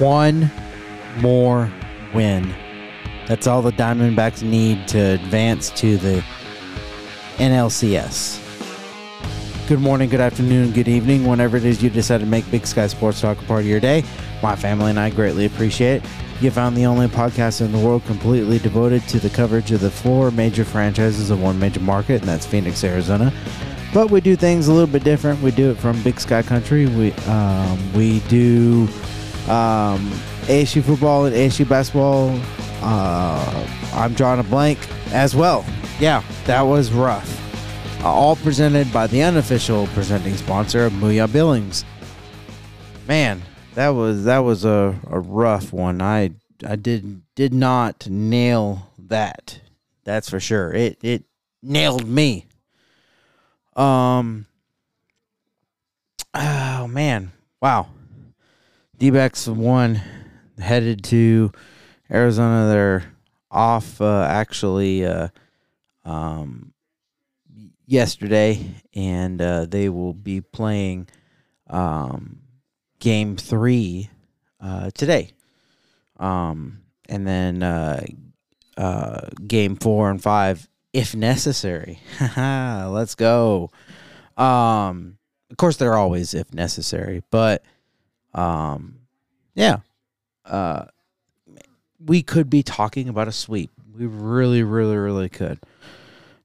one more win. That's all the Diamondbacks need to advance to the NLCS. Good morning, good afternoon, good evening, whenever it is you decide to make Big Sky Sports Talk a part of your day. My family and I greatly appreciate it. You found the only podcast in the world completely devoted to the coverage of the four major franchises of one major market, and that's Phoenix, Arizona. But we do things a little bit different. We do it from Big Sky Country. We do ASU football and ASU basketball. I'm drawing a blank as well. Yeah, that was rough. All presented by the unofficial presenting sponsor of Mooyah Billings. Man, that was a rough one. I did not nail that. That's for sure. It nailed me. Oh man. Wow. D-backs won, headed to Arizona. They're off yesterday, and they will be playing game 3 today. And then game 4 and 5 if necessary. Let's go. Of course, they're always if necessary, but yeah. We could be talking about a sweep. We really, really, really could.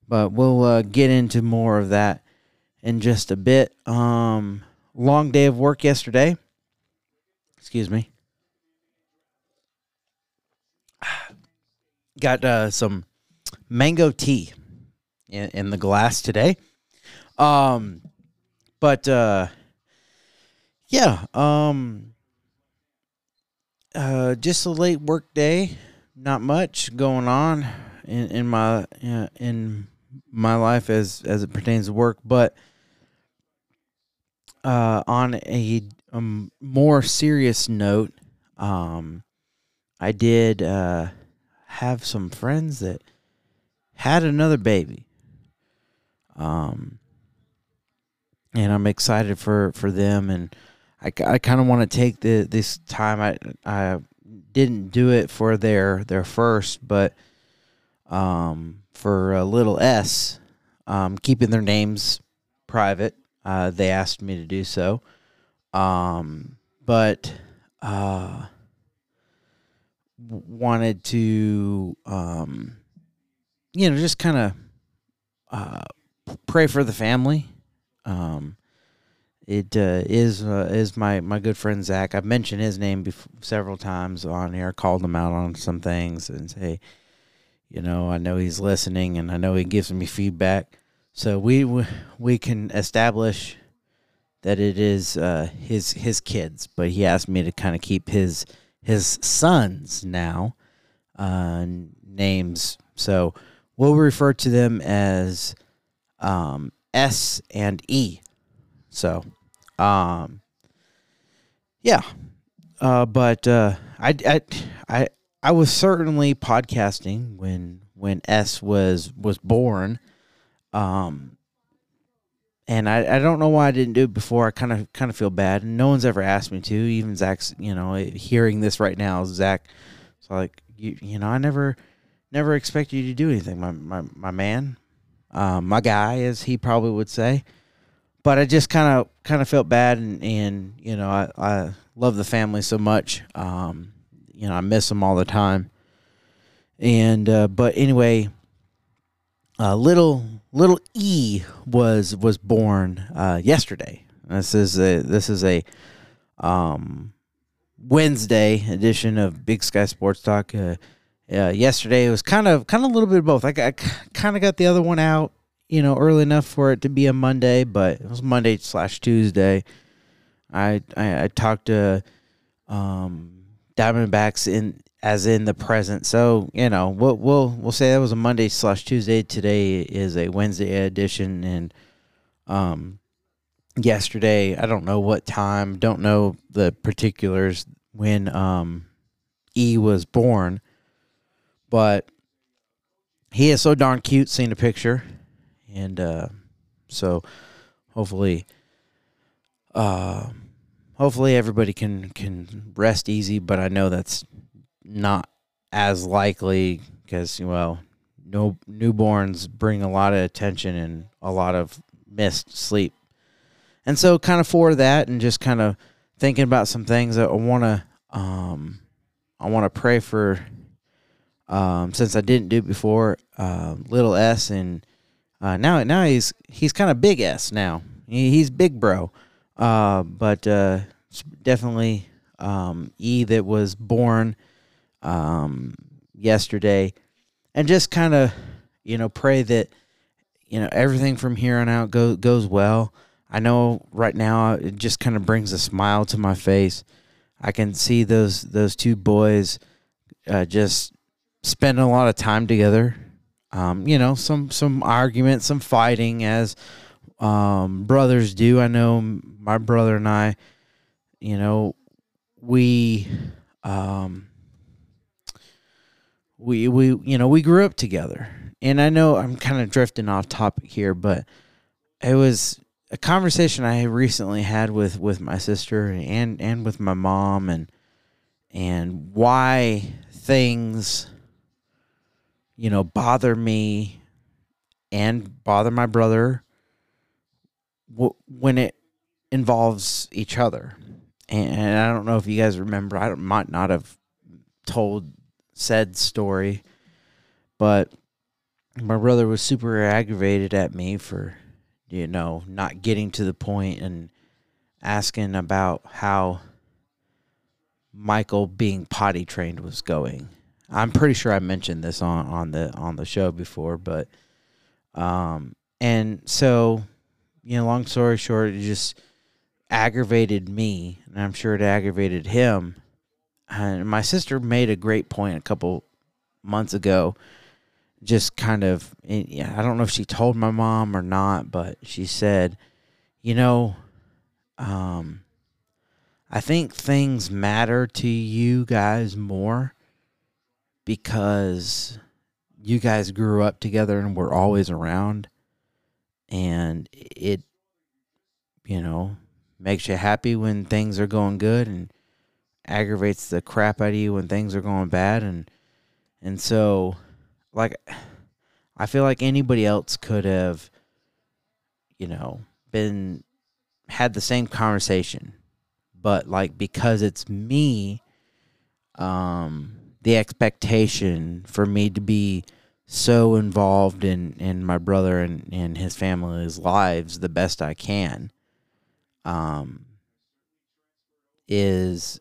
But we'll get into more of that in just a bit. Long day of work yesterday. Excuse me. Got some mango tea in the glass today. Just a late work day. Not much going on in my life as it pertains to work, but on a more serious note, I did have some friends that had another baby, and I'm excited for them, and I kind of want to take this time. I didn't do it for their first, but for a little S, keeping their names private. They asked me to do so. But wanted to, just kind of pray for the family. It is my good friend Zach. I've mentioned his name several times on here. I called him out on some things and say, I know he's listening, and I know he gives me feedback. So we can establish that it is his kids, but he asked me to kind of keep his sons now names. So we'll refer to them as S and E. So, but I was certainly podcasting when S was born, and I don't know why I didn't do it before. I kind of feel bad, and no one's ever asked me to. Even Zach's, hearing this right now, Zach, so like I never expect you to do anything, my man, my guy, as he probably would say. But I just kind of felt bad, and I love the family so much. I miss them all the time. And but anyway, little E was born yesterday. This is a Wednesday edition of Big Sky Sports Talk. Yesterday it was kind of a little bit of both. I kind of got the other one out, early enough for it to be a Monday, but it was Monday/Tuesday. I talked to Diamondbacks in the present. So, we'll say that was a Monday/Tuesday. Today is a Wednesday edition, and yesterday, I don't know what time, don't know the particulars when E was born, but he is so darn cute, seeing a picture, and so hopefully hopefully everybody can rest easy, but I know that's not as likely because, well, no, newborns bring a lot of attention and a lot of missed sleep. And so kind of for that and just kind of thinking about some things that I want to pray for, since I didn't do it before, little S, and now he's kind of big S now. He's big bro. But definitely E that was born yesterday, and just kind of, pray that, everything from here on out goes well. I know right now it just kind of brings a smile to my face. I can see those two boys just spending a lot of time together. Some arguments, some fighting, as brothers do. I know my brother and I, we grew up together. And I know I'm kind of drifting off topic here, but it was a conversation I recently had with my sister and with my mom, and why things, bother me and bother my brother when it involves each other. And I don't know if you guys remember, I might not have told said story, but my brother was super aggravated at me for, not getting to the point and asking about how Michael being potty trained was going. I'm pretty sure I mentioned this on the show before, but and so, long story short, it just aggravated me, and I'm sure it aggravated him. And my sister made a great point a couple months ago, just kind of, I don't know if she told my mom or not, but she said, I think things matter to you guys more because you guys grew up together and were always around, and it, makes you happy when things are going good and aggravates the crap out of you when things are going bad. And so, like, I feel like anybody else could have, had the same conversation, but like, because it's me, the expectation for me to be so involved in my brother and his family's lives the best I can, is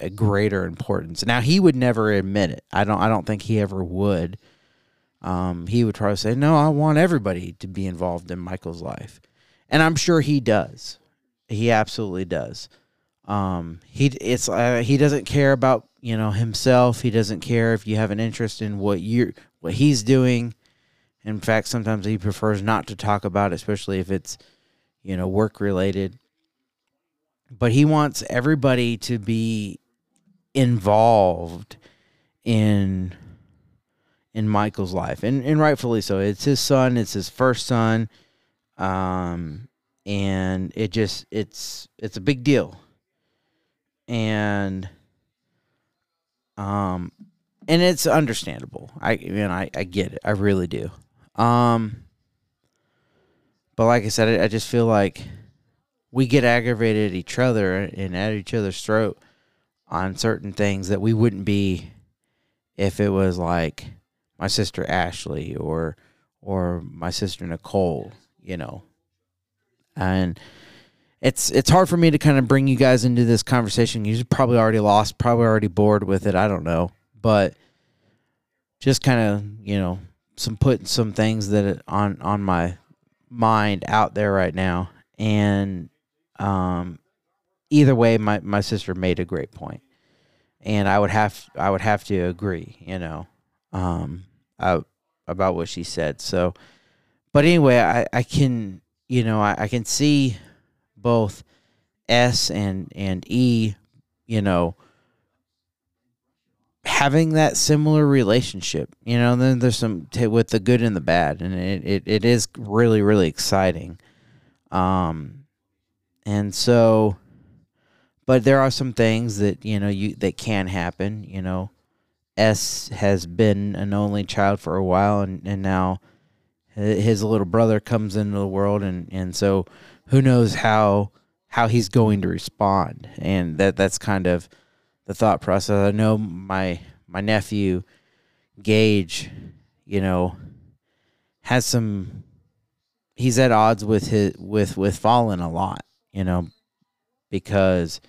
a greater importance. Now, he would never admit it. I don't think he ever would. He would probably say, no, I want everybody to be involved in Michael's life. And I'm sure he does. He absolutely does. He doesn't care about, himself. He doesn't care if you have an interest in what he's doing. In fact, sometimes he prefers not to talk about it, especially if it's, work related. But he wants everybody to be involved in Michael's life, and rightfully so. It's his son. It's his first son, and it's a big deal. And it's understandable. I get it. I really do. But like I said, I just feel like we get aggravated at each other and at each other's throat on certain things that we wouldn't be if it was like my sister Ashley or my sister Nicole, And it's hard for me to kind of bring you guys into this conversation. You're probably already lost, probably already bored with it. I don't know, but just kind of, putting some things that on my mind out there right now. And either way, my sister made a great point, and I would have to agree, about what she said. So, but anyway, I can see both S and E, having that similar relationship, and then there's some with the good and the bad, and it is really, really exciting. And so But there are some things that, you know, that can happen. You know, S has been an only child for a while, and now his little brother comes into the world, and so who knows how he's going to respond. And that's kind of the thought process. I know my nephew Gage, you know, has some, he's at odds with his with Fallen a lot, you know, because,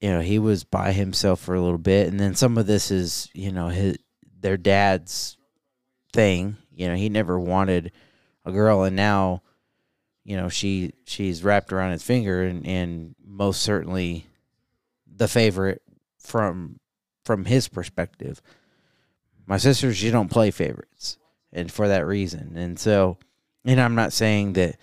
you know, he was by himself for a little bit, and then some of this is, you know, their dad's thing. You know, he never wanted a girl, and now, you know, she's wrapped around his finger, and most certainly the favorite from his perspective. My sisters, you don't play favorites, and for that reason. And so, and I'm not saying that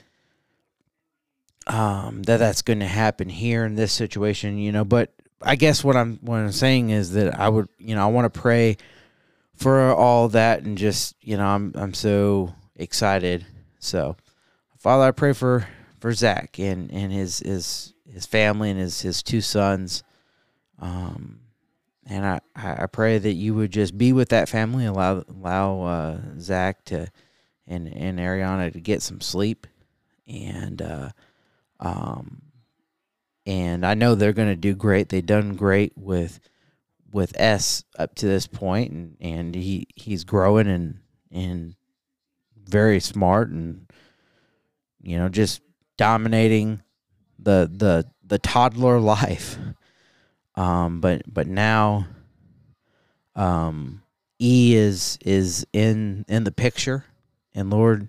that's going to happen here in this situation, you know, but I guess what I'm saying is that I would, you know, I want to pray for all that, and just, you know, I'm so excited. So, Father, I pray for Zach and his family and his two sons. And I pray that you would just be with that family, allow Zach to and Ariana to get some sleep, and I know they're gonna do great. They've done great with S up to this point, and he's growing and very smart, and, you know, just dominating the toddler life. But now E is in the picture, and Lord,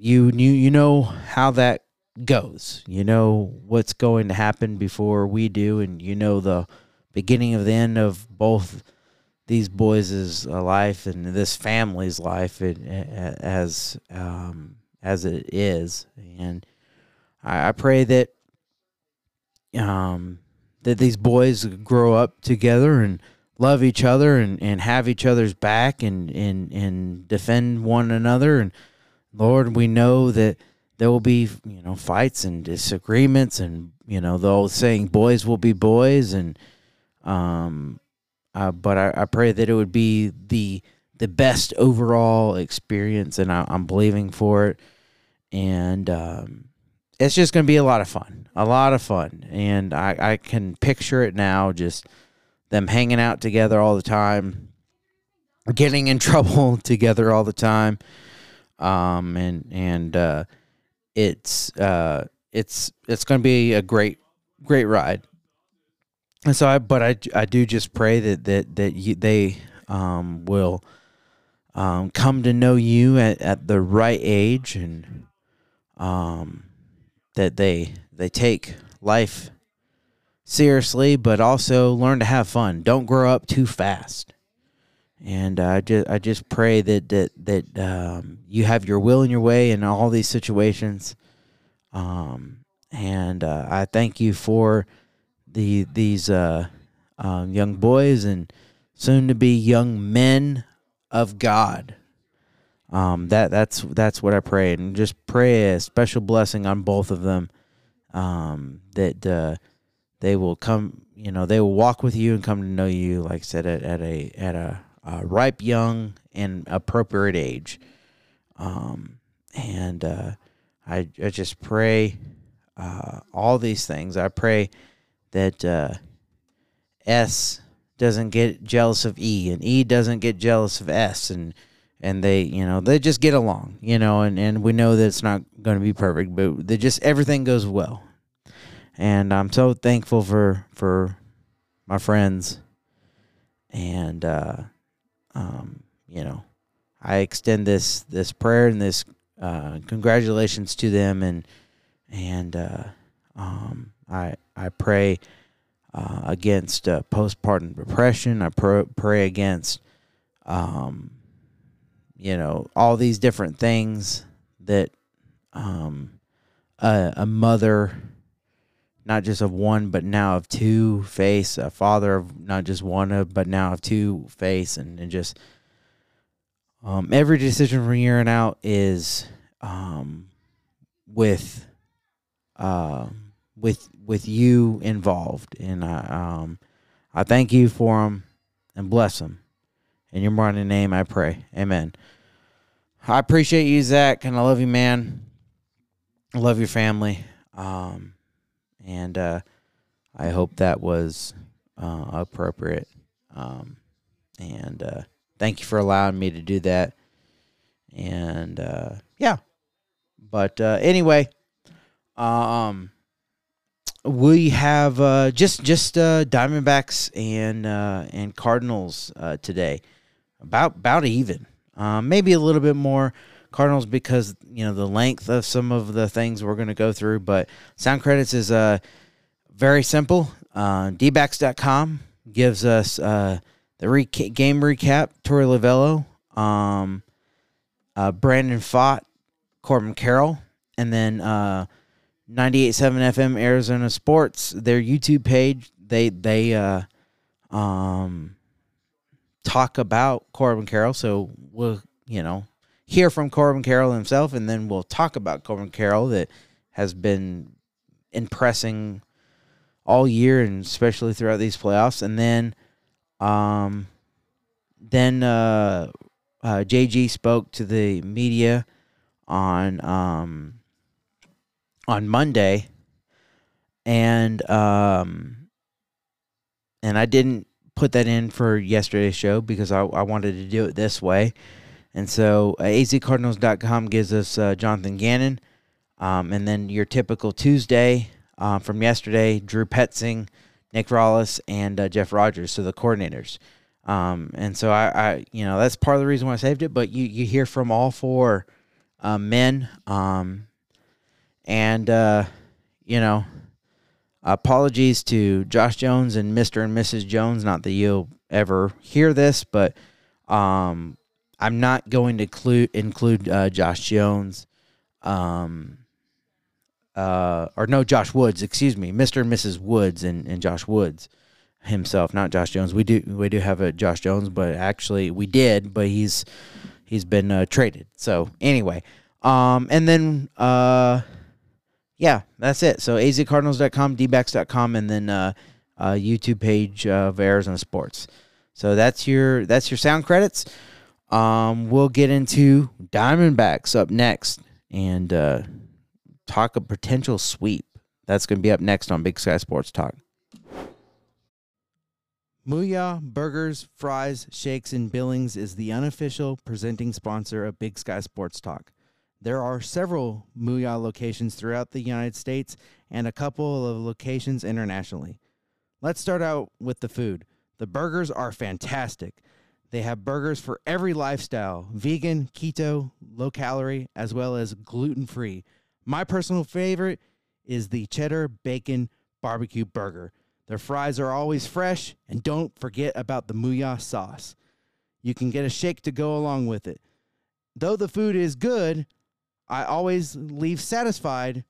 you know how that goes. You know what's going to happen before we do, and you know the beginning of the end of both these boys' life and this family's life, as it is. And I pray that that these boys grow up together and love each other, and have each other's back, and defend one another. And Lord, we know that there will be, you know, fights and disagreements, and, you know, the old saying, boys will be boys, and but I pray that it would be the best overall experience, and I'm believing for it. And it's just going to be a lot of fun, and I can picture it now, just them hanging out together all the time, getting in trouble together all the time, and it's going to be a great ride. And so I do just pray that they will come to know you at the right age, and that they take life seriously, but also learn to have fun. Don't grow up too fast. And I just pray that you have your will and your way in all these situations. And I thank you for these young boys and soon to be young men of God. That's what I prayed, and just pray a special blessing on both of them. That they will come, you know, they will walk with you and come to know you, like I said, at a ripe, young, and appropriate age. And I just pray all these things. I pray that S doesn't get jealous of E, and E doesn't get jealous of S, and they, you know, they just get along, you know, and we know that it's not going to be perfect, but they just, everything goes well. And I'm so thankful for my friends, and you know, I extend this prayer and this congratulations to them, and I pray against postpartum depression. I pray against, you know, all these different things that a mother, not just of one, but now of two, face, a father of not just one, but now of two, face, and just every decision from here on out is with with you involved, and I thank you for him and bless him. In your mighty name, I pray. Amen. I appreciate you, Zach, and I love you, man. I love your family, and I hope that was appropriate. And thank you for allowing me to do that. And yeah, but anyway, we have just Diamondbacks and Cardinals today, about even. Maybe a little bit more Cardinals because, you know, the length of some of the things we're going to go through. But Sound Credits is very simple. Dbacks.com gives us the game recap, Torey Lovullo, Brandon Pfaadt, Corbin Carroll, and then 98.7 FM Arizona Sports, their YouTube page. They talk about Corbin Carroll, so we'll, you know, hear from Corbin Carroll himself, and then we'll talk about Corbin Carroll that has been impressing all year and especially throughout these playoffs. And then JG spoke to the media on Monday, and I didn't put that in for yesterday's show because I wanted to do it this way. And so azcardinals.com gives us Jonathan Gannon, and then your typical Tuesday from yesterday, Drew Petzing, Nick Rollis, and Jeff Rodgers, so the coordinators. And so I you know, that's part of the reason why I saved it, but you hear from all four men, and you know, apologies to Josh Jones and Mr. and Mrs. Jones. Not that you'll ever hear this, but I'm not going to include Josh Jones, or no, Josh Woods. Excuse me, Mr. and Mrs. Woods and Josh Woods himself, not Josh Jones. We do have a Josh Jones, but actually we did, but he's been traded. So anyway, and then yeah, that's it. So azcardinals.com, dbacks.com, and then YouTube page of Arizona Sports. So that's your Sound Credits. We'll get into Diamondbacks up next and talk a potential sweep. That's going to be up next on Big Sky Sports Talk. Mooyah Burgers, Fries, Shakes, and Billings is the unofficial presenting sponsor of Big Sky Sports Talk. There are several Mooyah locations throughout the United States and a couple of locations internationally. Let's start out with the food. The burgers are fantastic. They have burgers for every lifestyle, vegan, keto, low-calorie, as well as gluten-free. My personal favorite is the cheddar bacon barbecue burger. Their fries are always fresh, and don't forget about the Mooyah sauce. You can get a shake to go along with it. Though the food is good, I always leave satisfied,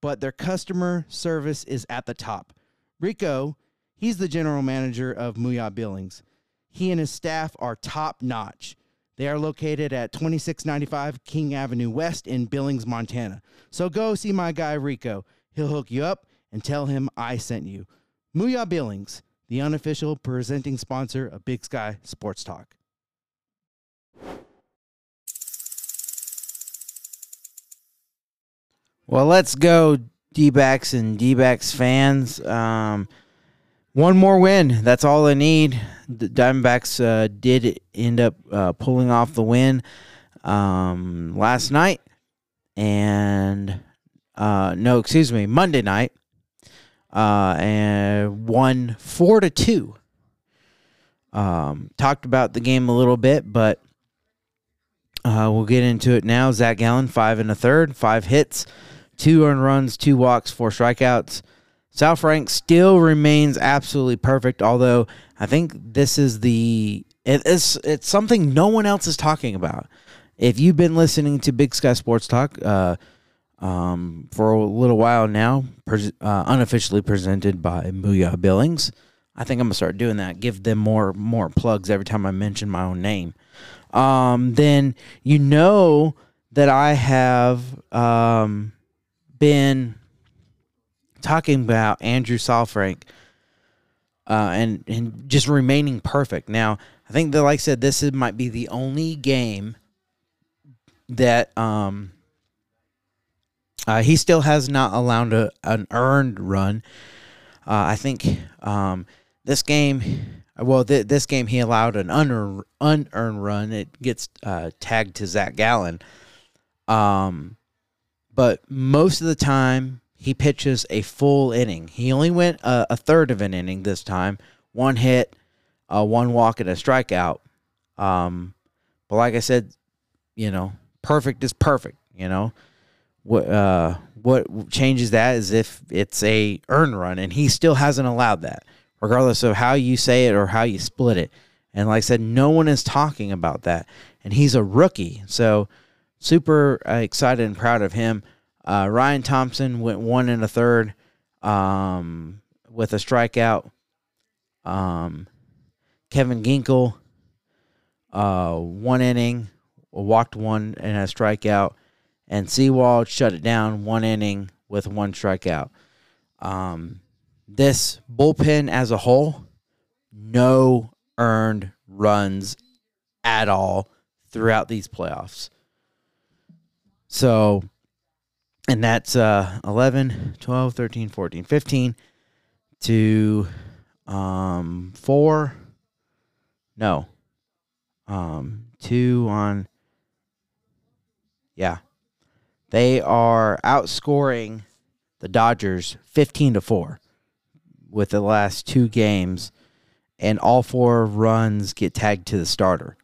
but their customer service is at the top. Rico, he's the general manager of Mooyah Billings. He and his staff are top-notch. They are located at 2695 King Avenue West in Billings, Montana. So go see my guy Rico. He'll hook you up and tell him I sent you. Mooyah Billings, the unofficial presenting sponsor of Big Sky Sports Talk. Well, let's go, D-backs and D-backs fans. One more win. That's all they need. The Diamondbacks did end up pulling off the win last night. And, no, excuse me, Monday night. And won 4-2. Talked about the game a little bit, but we'll get into it now. Zach Gallen, 5 1/3, 5 hits, 2 earned runs, 2 walks, 4 strikeouts. Saalfrank still remains absolutely perfect, although I think this is it's something no one else is talking about. If you've been listening to Big Sky Sports Talk for a little while now, unofficially presented by Mooyah Billings, I think I'm gonna start doing that. Give them more plugs every time I mention my own name. Then you know that I have been talking about Andrew Saalfrank and just remaining perfect. Now, I think that, like I said, this might be the only game that he still has not allowed an earned run. I think this game, well, this game he allowed an unearned run. It gets tagged to Zach Gallen. But most of the time, he pitches a full inning. He only went a third of an inning this time. One hit, one walk, and a strikeout. But like I said, you know, perfect is perfect. You know, what changes that is if it's a earned run, and he still hasn't allowed that, regardless of how you say it or how you split it. And like I said, no one is talking about that, and he's a rookie, so super excited and proud of him. Ryan Thompson went 1 1/3 with a strikeout. Kevin Ginkel, 1 inning, walked 1 and a strikeout. And Seawald shut it down, 1 inning with 1 strikeout. This bullpen as a whole, no earned runs at all throughout these playoffs. So, and that's 11, 12, 13, 14, 15 to 4. No. 2 on. Yeah. They are outscoring the Dodgers 15-4 with the last 2 games, and all 4 runs get tagged to the starter.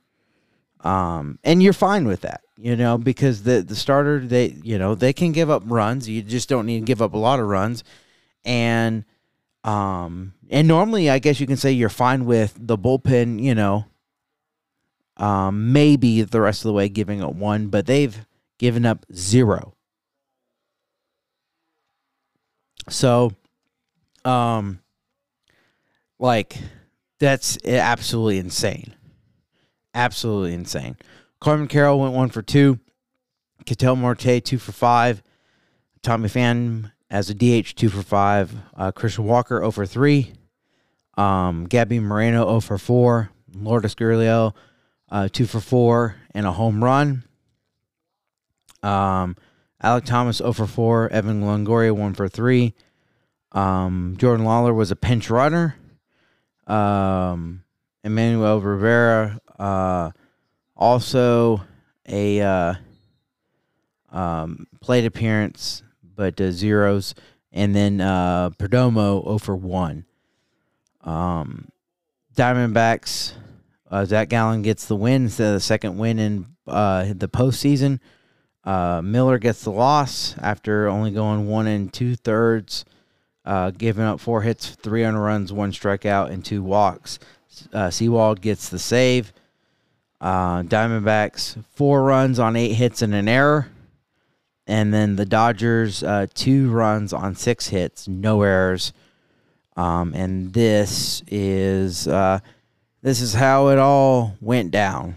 And you're fine with that, you know, because the starter, they, you know, they can give up runs. You just don't need to give up a lot of runs. And normally, I guess you can say you're fine with the bullpen, you know, maybe the rest of the way giving up 1, but they've given up 0. So, that's absolutely insane. Absolutely insane. Corbin Carroll went 1 for 2. Ketel Marte, 2 for 5. Tommy Pham as a DH, 2 for 5. Christian Walker, 0 for 3. Gabby Moreno, 0 for 4. Lourdes Gurriel, 2 for 4 and a home run. Alec Thomas, 0 for 4. Evan Longoria, 1 for 3. Jordan Lawler was a pinch runner. Emmanuel Rivera, also a plate appearance, but zeros. And then Perdomo, 0 for 1. Diamondbacks, Zach Gallen gets the win. It's the second win in the postseason. Miller gets the loss after only going 1 2/3, giving up 4 hits, 3 earned runs, 1 strikeout, and 2 walks. Seawald gets the save. Diamondbacks, 4 runs on 8 hits and an error. And then the Dodgers, 2 runs on 6 hits, no errors. And this is how it all went down.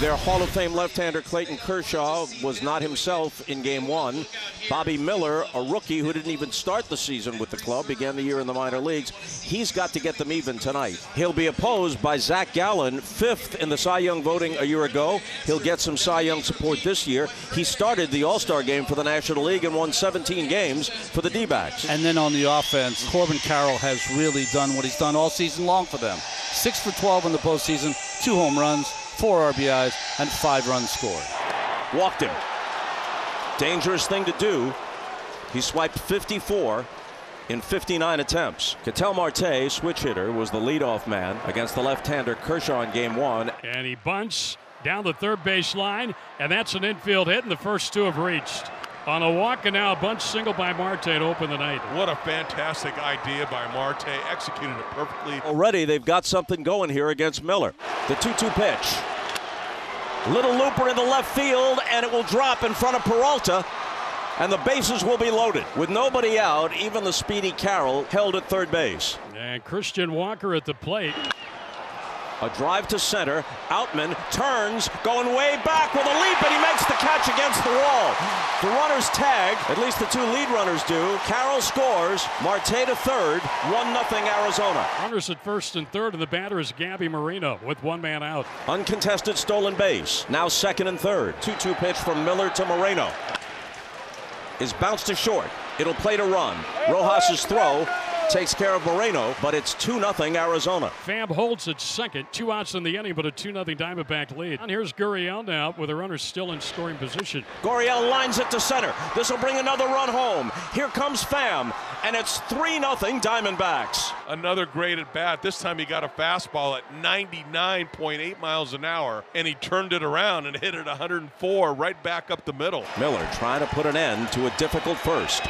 Their Hall of Fame left-hander Clayton Kershaw was not himself in Game 1. Bobby Miller, a rookie who didn't even start the season with the club, began the year in the minor leagues. He's got to get them even tonight. He'll be opposed by Zach Gallen, 5th in the Cy Young voting a year ago. He'll get some Cy Young support this year. He started the All-Star game for the National League and won 17 games for the D-backs. And then on the offense, Corbin Carroll has really done what he's done all season long for them. 6 for 12 in the postseason, 2 home runs, 4 RBIs, and 5 runs scored. Walked him. Dangerous thing to do. He swiped 54 in 59 attempts. Ketel Marte, switch hitter, was the leadoff man against the left-hander Kershaw in Game 1. And he bunts down the third base line, and that's an infield hit, and the first 2 have reached. On a walk and now a bunch single by Marte to open the night. What a fantastic idea by Marte. Executed it perfectly. Already they've got something going here against Miller. The 2-2 pitch. Little looper in the left field, and it will drop in front of Peralta. And the bases will be loaded. With nobody out, even the speedy Carroll held at third base. And Christian Walker at the plate. A drive to center. Outman turns, going way back with a leap, and he makes the catch against the wall. The runners tag, at least the two lead runners do. Carroll scores. Marte to third. 1-0 Arizona. Runners at first and third, and the batter is Gabby Moreno with one man out. Uncontested stolen base. Now second and third. 2-2 pitch from Miller to Moreno. Is bounced to short. It'll play to run. Rojas's throw takes care of Moreno, but it's 2-0 Arizona. Pham holds at second. 2 outs in the inning, but a 2-0 Diamondback lead. And here's Gurriel now with the runner still in scoring position. Gurriel lines it to center. This will bring another run home. Here comes Pham, and it's 3-0 Diamondbacks. Another great at bat. This time he got a fastball at 99.8 miles an hour, and he turned it around and hit it 104 right back up the middle. Miller trying to put an end to a difficult first.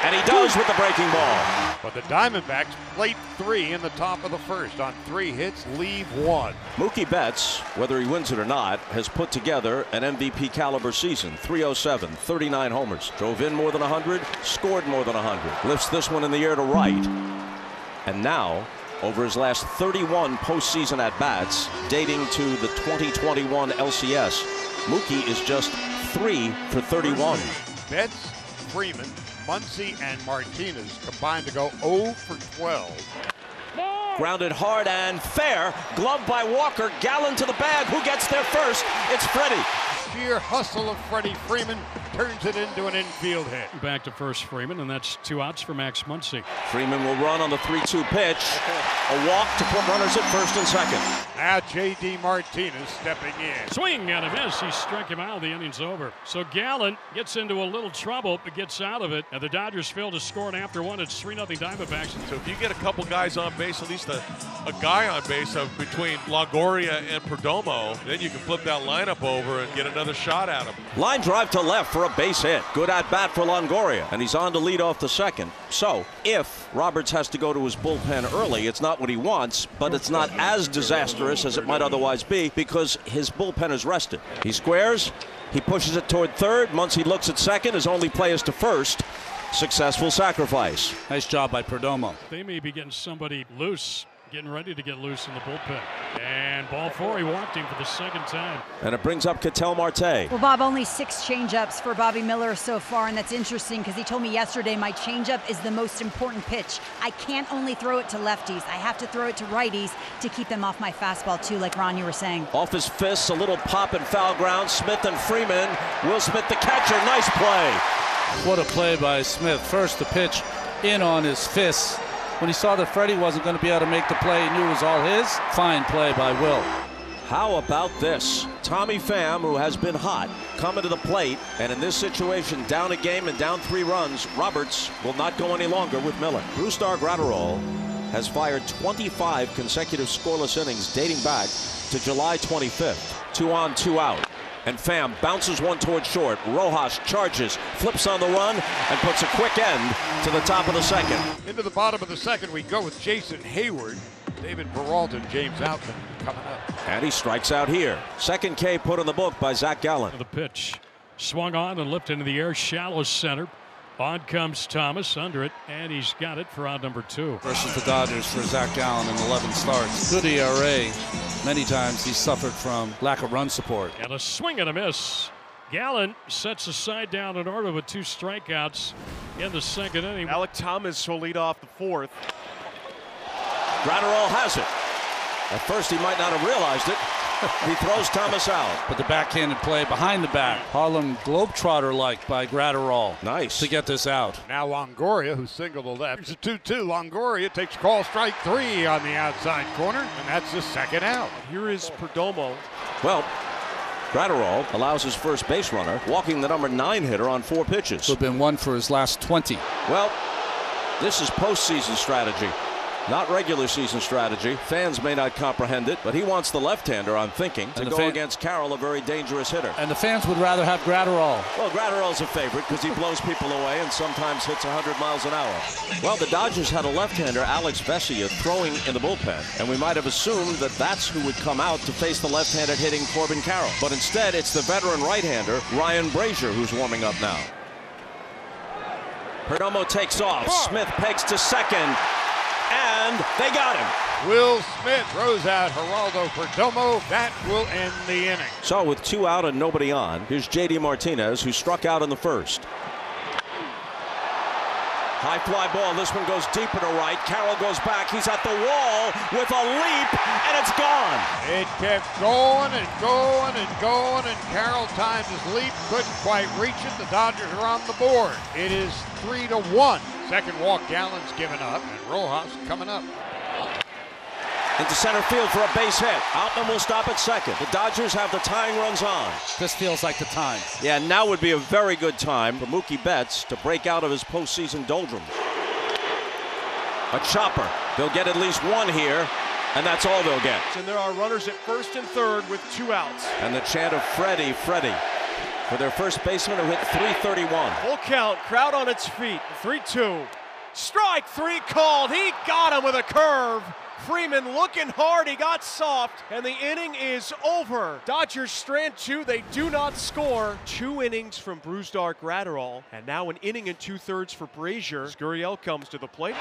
And he does with the breaking ball. But the Diamondbacks played 3 in the top of the first. On 3 hits, leave 1. Mookie Betts, whether he wins it or not, has put together an MVP caliber season. 307, 39 homers. Drove in more than 100, scored more than 100. Lifts this one in the air to right. And now, over his last 31 postseason at-bats, dating to the 2021 LCS, Mookie is just 3 for 31. Betts, Freeman, Muncy and Martinez combined to go 0 for 12. Grounded hard and fair. Gloved by Walker. Gallen to the bag. Who gets there first? It's Freddie. Sheer hustle of Freddie Freeman turns it into an infield hit. Back to first Freeman, and that's 2 outs for Max Muncy. Freeman will run on the 3-2 pitch. A walk to put runners at first and second. Now J.D. Martinez stepping in. Swing and a miss. He struck him out. The inning's over. So Gallen gets into a little trouble, but gets out of it. And the Dodgers fail to score, and after 1, it's 3-0 Diamondbacks. So if you get a couple guys on base, at least a guy on base between Longoria and Perdomo, then you can flip that lineup over and get another shot at him. Line drive to left for a base hit. Good at bat for Longoria, and he's on to lead off the second. So if Roberts has to go to his bullpen early, it's not what he wants, but it's not as disastrous as it might otherwise be because his bullpen is rested. He squares, he pushes it toward third. Muncy looks at second. His only play is to first. Successful sacrifice. Nice job by Perdomo. They may be getting somebody loose. Getting ready to get loose in the bullpen. And ball 4, he walked him for the second time. And it brings up Ketel Marte. Well, Bob, only 6 changeups for Bobby Miller so far, and that's interesting because he told me yesterday my changeup is the most important pitch. I can't only throw it to lefties. I have to throw it to righties to keep them off my fastball, too, like Ron, you were saying. Off his fists, a little pop and foul ground. Smith and Freeman. Will Smith, the catcher. Nice play. What a play by Smith. First, the pitch in on his fists. When he saw that Freddie wasn't going to be able to make the play, he knew it was all his. Fine play by Will. How about this? Tommy Pham, who has been hot, coming to the plate, and in this situation, down a game and down 3 runs, Roberts will not go any longer with Miller. Brusdar Graterol has fired 25 consecutive scoreless innings dating back to July 25th. 2 on, 2 out. And Pham bounces one toward short. Rojas charges, flips on the run, and puts a quick end to the top of the second. Into the bottom of the second we go with Jason Hayward, David Peralta, James Outman coming up. And he strikes out here. Second K put in the book by Zach Gallen. The pitch swung on and lifted into the air, shallow center. On comes Thomas under it, and he's got it for out number 2. Versus the Dodgers for Zach Gallen in 11 starts. Good ERA. Many times he suffered from lack of run support. And a swing and a miss. Gallen sets the side down in order with 2 strikeouts in the second inning. Alec Thomas will lead off the 4th. Graterol has it. At first he might not have realized it. He throws Thomas out. But the backhanded play behind the back. Harlem Globetrotter-like by Graterol. Nice. To get this out. Now Longoria, who singled the left. It's a 2-2. Longoria takes call strike 3 on the outside corner. And that's the second out. Here is Perdomo. Well, Graterol allows his first base runner, walking the number 9 hitter on 4 pitches. So been 1 for his last 20. Well, this is postseason strategy. Not regular season strategy. Fans may not comprehend it, but he wants the left-hander, I'm thinking, to go against Carroll, a very dangerous hitter. And the fans would rather have Graterol. Well, Graterol's a favorite because he blows people away and sometimes hits 100 miles an hour. Well, the Dodgers had a left-hander, Alex Vesia, throwing in the bullpen, and we might have assumed that that's who would come out to face the left-handed hitting Corbin Carroll. But instead, it's the veteran right-hander, Ryan Brazier, who's warming up now. Perdomo takes off. Smith pegs to second. And they got him. Will Smith throws out Geraldo Perdomo. That will end the inning. So with two out and nobody on, here's J.D. Martinez, who struck out in the first. High fly ball. This one goes deep into right. Carroll goes back. He's at the wall with a leap, and it's gone. It kept going and going and going, and Carroll timed his leap. Couldn't quite reach it. The Dodgers are on the board. It is 3-1. Second walk Gallen's given up, and Rojas coming up. Into center field for a base hit. Outman will stop at second. The Dodgers have the tying runs on. This feels like the time. Yeah, now would be a very good time for Mookie Betts to break out of his postseason doldrums. A chopper. They'll get at least one here, and that's all they'll get. And there are runners at first and third with two outs. And the chant of Freddie, Freddie, for their first baseman who hit .331. Full count, crowd on its feet, 3-2. Strike three called. He got him with a curve. Freeman looking hard, he got soft, and the inning is over. Dodgers strand two, they do not score. Two innings from Brusdar Graterol, and now an inning and 2/3 for Brazier. Gurriel comes to the plate.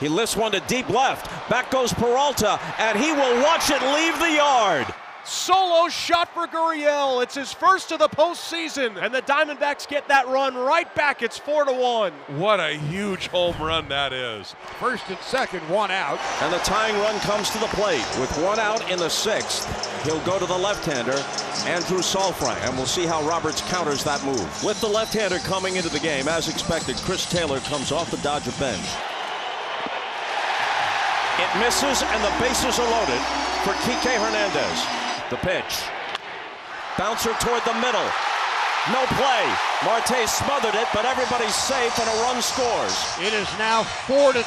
He lifts one to deep left. Back goes Peralta, and he will watch it leave the yard. Solo shot for Gurriel. It's his first of the postseason, and the Diamondbacks get that run right back. It's 4-1. What a huge home run that is. First and second, one out. And the tying run comes to the plate. With one out in the sixth, he'll go to the left-hander, Andrew Saalfrank, and we'll see how Roberts counters that move. With the left-hander coming into the game, as expected, Chris Taylor comes off the Dodger bench. It misses, and the bases are loaded for Kike Hernandez. The pitch. Bouncer toward the middle. No play. Marte smothered it, but everybody's safe and a run scores. It is now 4-2.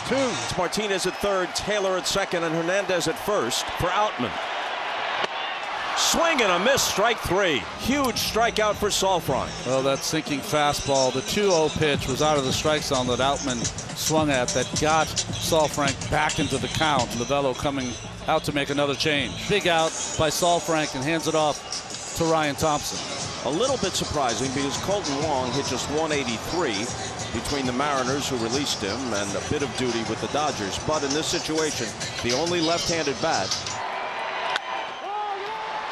It's Martinez at third, Taylor at second, and Hernandez at first for Outman. Swing and a miss, strike three. Huge strikeout for Saalfrank. Well, that sinking fastball, the 2-0 pitch was out of the strike zone that Outman swung at that got Saalfrank back into the count. Lovullo coming out to make another change. Big out by Saalfrank and hands it off to Ryan Thompson. A little bit surprising because Colton Wong hit just 183 between the Mariners, who released him, and a bit of duty with the Dodgers. But in this situation, the only left-handed bat.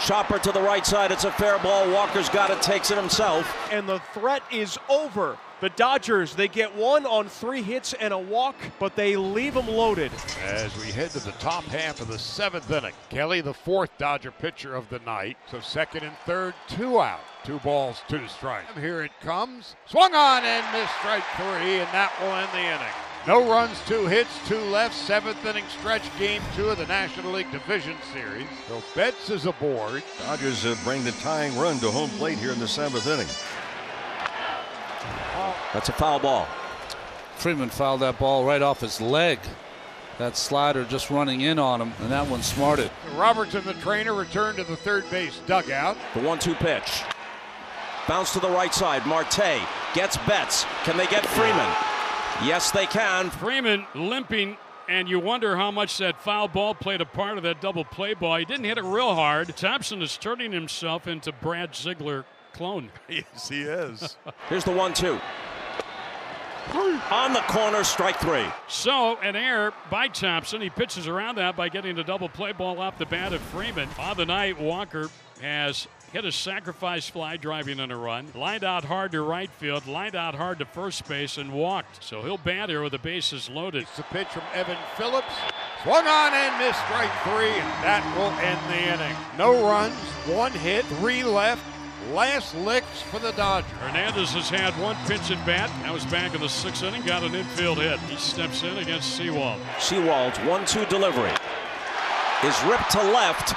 Chopper to the right side. It's a fair ball. Walker's got it, takes it himself. And the threat is over. The Dodgers, they get one on three hits and a walk, but they leave them loaded. As we head to the top half of the seventh inning, Kelly, the fourth Dodger pitcher of the night. So second and third, two out. 2-2. Here it comes. Swung on and missed, strike three, and that will end the inning. No runs, two hits, two left, seventh inning stretch, game two of the National League Division Series. So Betts is aboard. Dodgers bring the tying run to home plate here in the seventh inning. That's a foul ball. Freeman fouled that ball right off his leg. That slider just running in on him, and that one smarted. Roberts and the trainer return to the third base dugout. The 1-2 pitch. Bounce to the right side. Marte gets Betts. Can they get Freeman? Yes, they can. Freeman limping, and you wonder how much that foul ball played a part of that double play ball. He didn't hit it real hard. Thompson is turning himself into Brad Ziegler clone. Yes, he is. Here's the 1-2. On the corner, strike three. So an error by Thompson. He pitches around that by getting the double play ball off the bat of Freeman. On the night, Walker has hit a sacrifice fly driving in a run, lined out hard to right field, lined out hard to first base, and walked. So he'll bat here with the bases loaded. It's a pitch from Evan Phillips. Swung on and missed, strike three, and that will end the inning. No runs, one hit, three left. Last licks for the Dodgers. Hernandez has had one pitch at bat. Now he's back in the sixth inning, got an infield hit. He steps in against Seawald. Seawald's 1-2 delivery is ripped to left.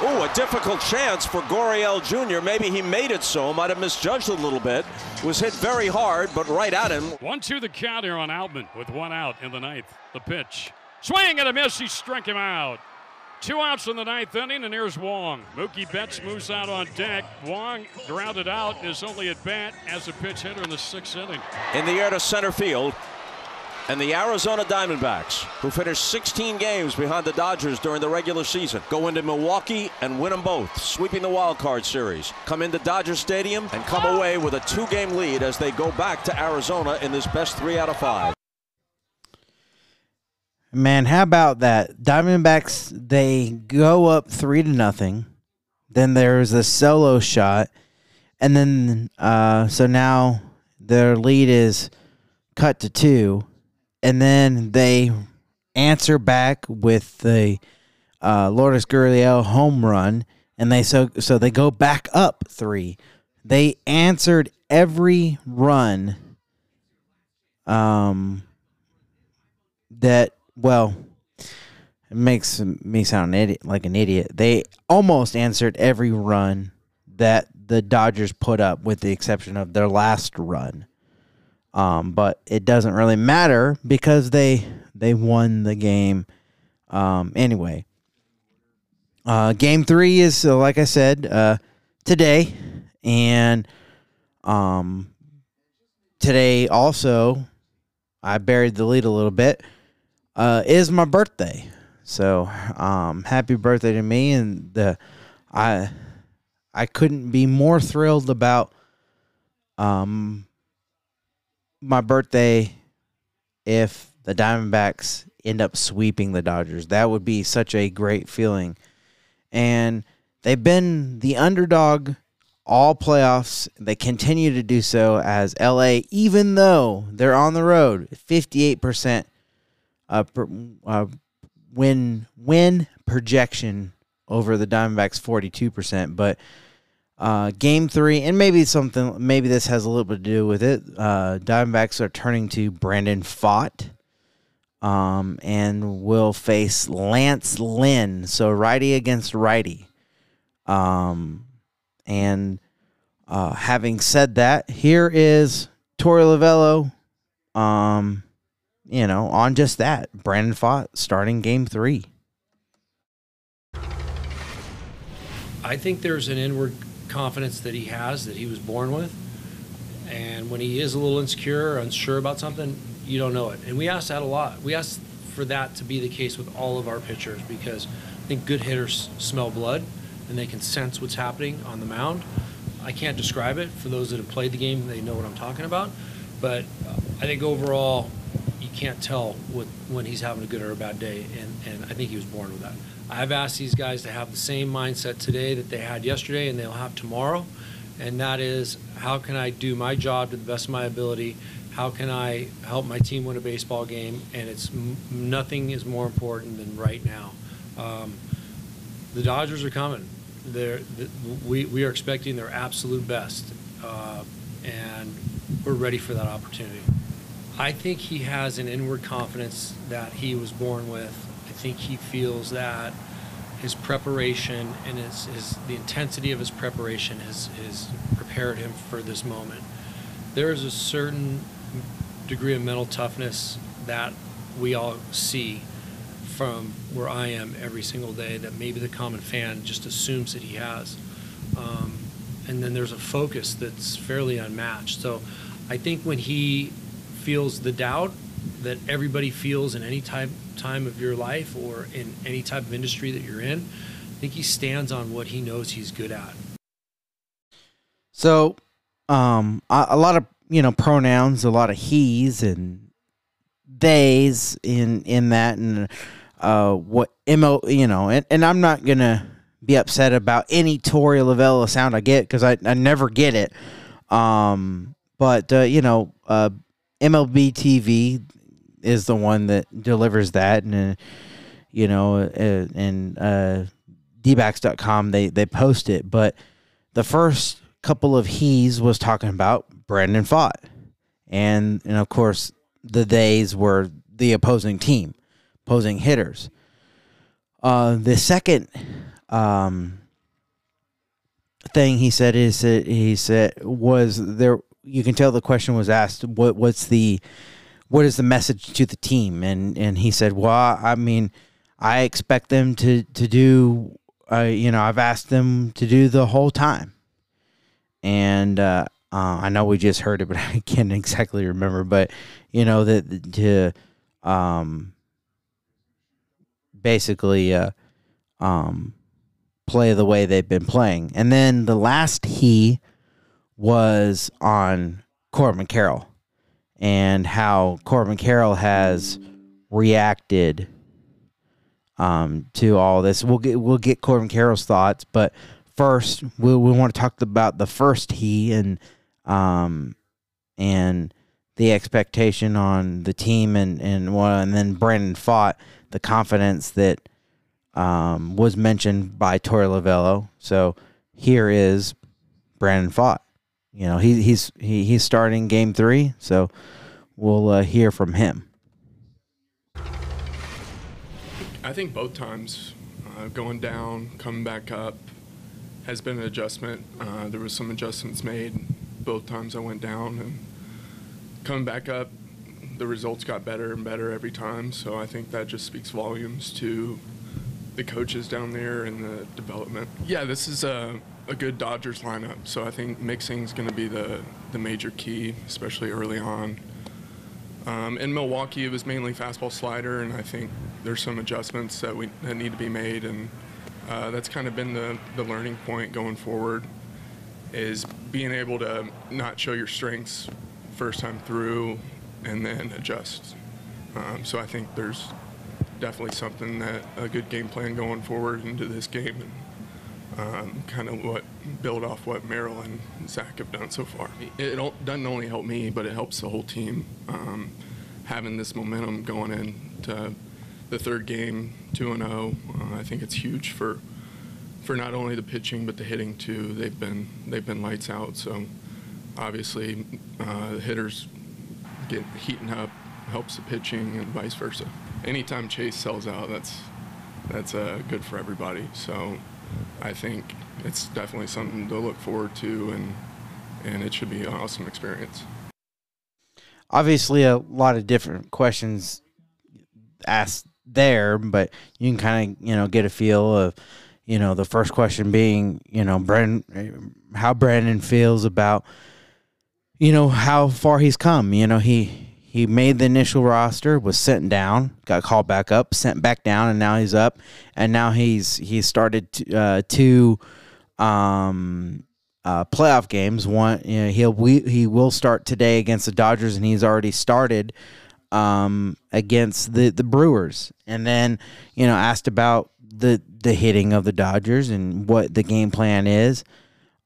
Oh, a difficult chance for Gurriel Jr. Maybe he made it so. Might have misjudged a little bit. Was hit very hard, but right at him. 1-2 the count here on Outman with one out in the ninth. The pitch. Swing and a miss. He struck him out. Two outs in the ninth inning, and here's Wong. Mookie Betts moves out on deck. Wong grounded out, is only at bat as a pitch hitter in the sixth inning. In the air to center field. And the Arizona Diamondbacks, who finished 16 games behind the Dodgers during the regular season, go into Milwaukee and win them both, sweeping the wild card series. Come into Dodger Stadium and come away with a 2-game lead as they go back to Arizona in this best 3 out of 5. Man, how about that? Diamondbacks, they go up 3-0. Then there's a solo shot. And then, so now their lead is cut to 2. And then they answer back with the Lourdes Gurriel home run. And they so they go back up 3. They answered every run that, well, it makes me sound like an idiot. They almost answered every run that the Dodgers put up, with the exception of their last run. But it doesn't really matter because they won the game anyway. Game 3 is, like I said, today. And today also, I buried the lead a little bit, is my birthday. So happy birthday to me. And I couldn't be more thrilled about my birthday if the Diamondbacks end up sweeping the Dodgers. That would be such a great feeling. And they've been the underdog all playoffs. They continue to do so as LA, even though they're on the road, 58% win projection over the Diamondbacks, 42%. But game 3, and maybe this has a little bit to do with it. Diamondbacks are turning to Brandon Pfaadt. And will face Lance Lynn. So righty against righty. Having said that, here is Torey Lovullo, on just that. Brandon Pfaadt starting game 3. I think there's an inward confidence that he has, that he was born with. And when he is a little insecure or unsure about something, you don't know it. And we ask that a lot. We ask for that to be the case with all of our pitchers, because I think good hitters smell blood and they can sense what's happening on the mound. I can't describe it. For those that have played the game, they know what I'm talking about. But I think overall, you can't tell when he's having a good or a bad day, and I think he was born with that. I've asked these guys to have the same mindset today that they had yesterday and they'll have tomorrow, and that is, how can I do my job to the best of my ability? How can I help my team win a baseball game? And it's nothing is more important than right now. The Dodgers are coming. We are expecting their absolute best, and we're ready for that opportunity. I think he has an inward confidence that he was born with. I think he feels that his preparation and the intensity of his preparation has prepared him for this moment. There is a certain degree of mental toughness that we all see from where I am every single day that maybe the common fan just assumes that he has. And then there's a focus that's fairly unmatched. So I think when he feels the doubt that everybody feels in any time of your life or in any type of industry that you're in, I think he stands on what he knows he's good at. So a lot of, pronouns, a lot of he's and they's in that, and and I'm not going to be upset about any Torey Lovullo sound I get, because I never get it. MLB TV is the one that delivers that, and dbacks.com, they post it. But the first couple of he's was talking about Brandon Pfaadt, and of course the they's were the opposing team, opposing hitters. The second thing he said was there. You can tell the question was asked, what is the message to the team? And he said, well, I mean, I expect them to do, I've asked them to do the whole time. And I know we just heard it, but I can't exactly remember. But, basically play the way they've been playing. And then the last he was on Corbin Carroll, and how Corbin Carroll has reacted to all this. We'll get Corbin Carroll's thoughts, but first we want to talk about the first tee and the expectation on the team and then Brandon Pfaadt, the confidence that was mentioned by Torey Lovullo. So here is Brandon Pfaadt. You know, he's starting game 3, so we'll hear from him. I think both times, going down, coming back up, has been an adjustment. There was some adjustments made both times I went down, and coming back up, the results got better and better every time. So I think that just speaks volumes to the coaches down there and the development. Yeah, this is a good Dodgers lineup, so I think mixing is going to be the major key, especially early on. In Milwaukee, it was mainly fastball slider, and I think there's some adjustments that need to be made, and that's kind of been the learning point going forward, is being able to not show your strengths first time through and then adjust. So I think there's definitely something that a good game plan going forward into this game, and kind of build off what Merrill and Zach have done so far. It doesn't only help me, but it helps the whole team, having this momentum going into the third game, 2-0. I think it's huge for not only the pitching but the hitting too. They've been lights out. So obviously the hitters get heating up, helps the pitching, and vice versa. Anytime Chase sells out, that's good for everybody. So I think it's definitely something to look forward to, and it should be an awesome experience. Obviously, a lot of different questions asked there, but you can kind of, get a feel of, the first question being, how Brandon feels about, how far he's come. He made the initial roster, was sent down, got called back up, sent back down, and now he's up. And now he's started two playoff games. One, he will start today against the Dodgers, and he's already started against the Brewers. And then asked about the hitting of the Dodgers and what the game plan is.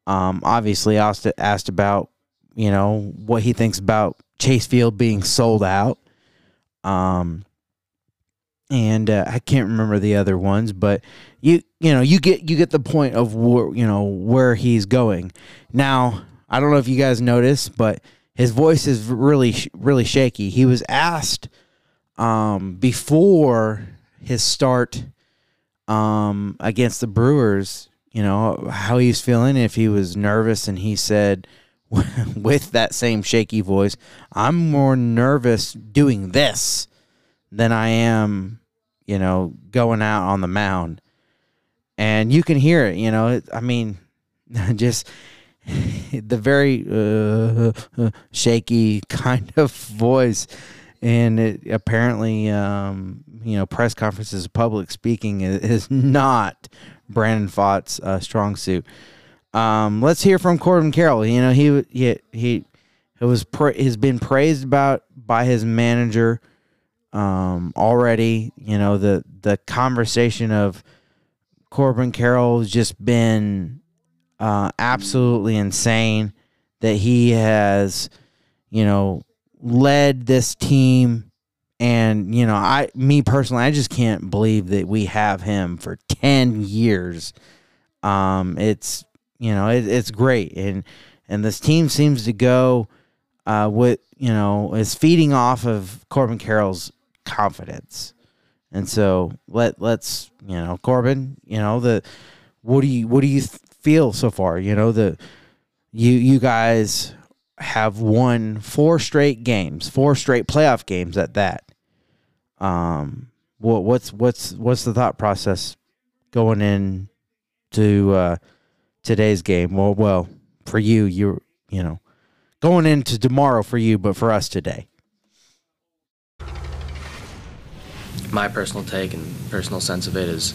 Obviously, asked about what he thinks about Chase Field being sold out, and I can't remember the other ones, but you get the point of where he's going. Now, I don't know if you guys noticed, but his voice is really shaky. He was asked before his start against the Brewers, how he was feeling, if he was nervous, and he said, with that same shaky voice, I'm more nervous doing this than I am, going out on the mound. And you can hear it, just the very shaky kind of voice. And it apparently, press conferences, public speaking is not Brandon Pfaadt's strong suit. Let's hear from Corbin Carroll. He's been praised by his manager already. The conversation of Corbin Carroll has just been absolutely insane, that he has led this team, and I just can't believe that we have him for 10 years. It's it's great, and this team seems to go is feeding off of Corbin Carroll's confidence. And so let's Corbin, what do you feel so far? You guys have won 4 straight games, 4 straight playoff games at that. What's the thought process going in to today's game? Well, for you're going into tomorrow for you, but for us today. My personal take and personal sense of it is,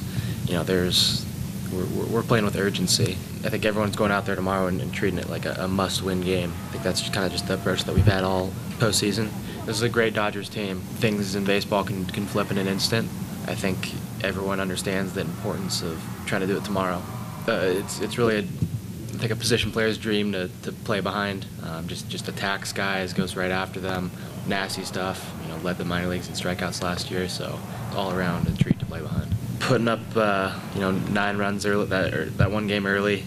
we're playing with urgency. I think everyone's going out there tomorrow and treating it like a must-win game. I think that's kind of just the approach that we've had all postseason. This is a great Dodgers team. Things in baseball can flip in an instant. I think everyone understands the importance of trying to do it tomorrow. It's really, I think, a position player's dream to play behind. Just attacks guys, goes right after them, nasty stuff. You know, led the minor leagues in strikeouts last year, so all around a treat to play behind. Putting up, 9 runs early, that one game early,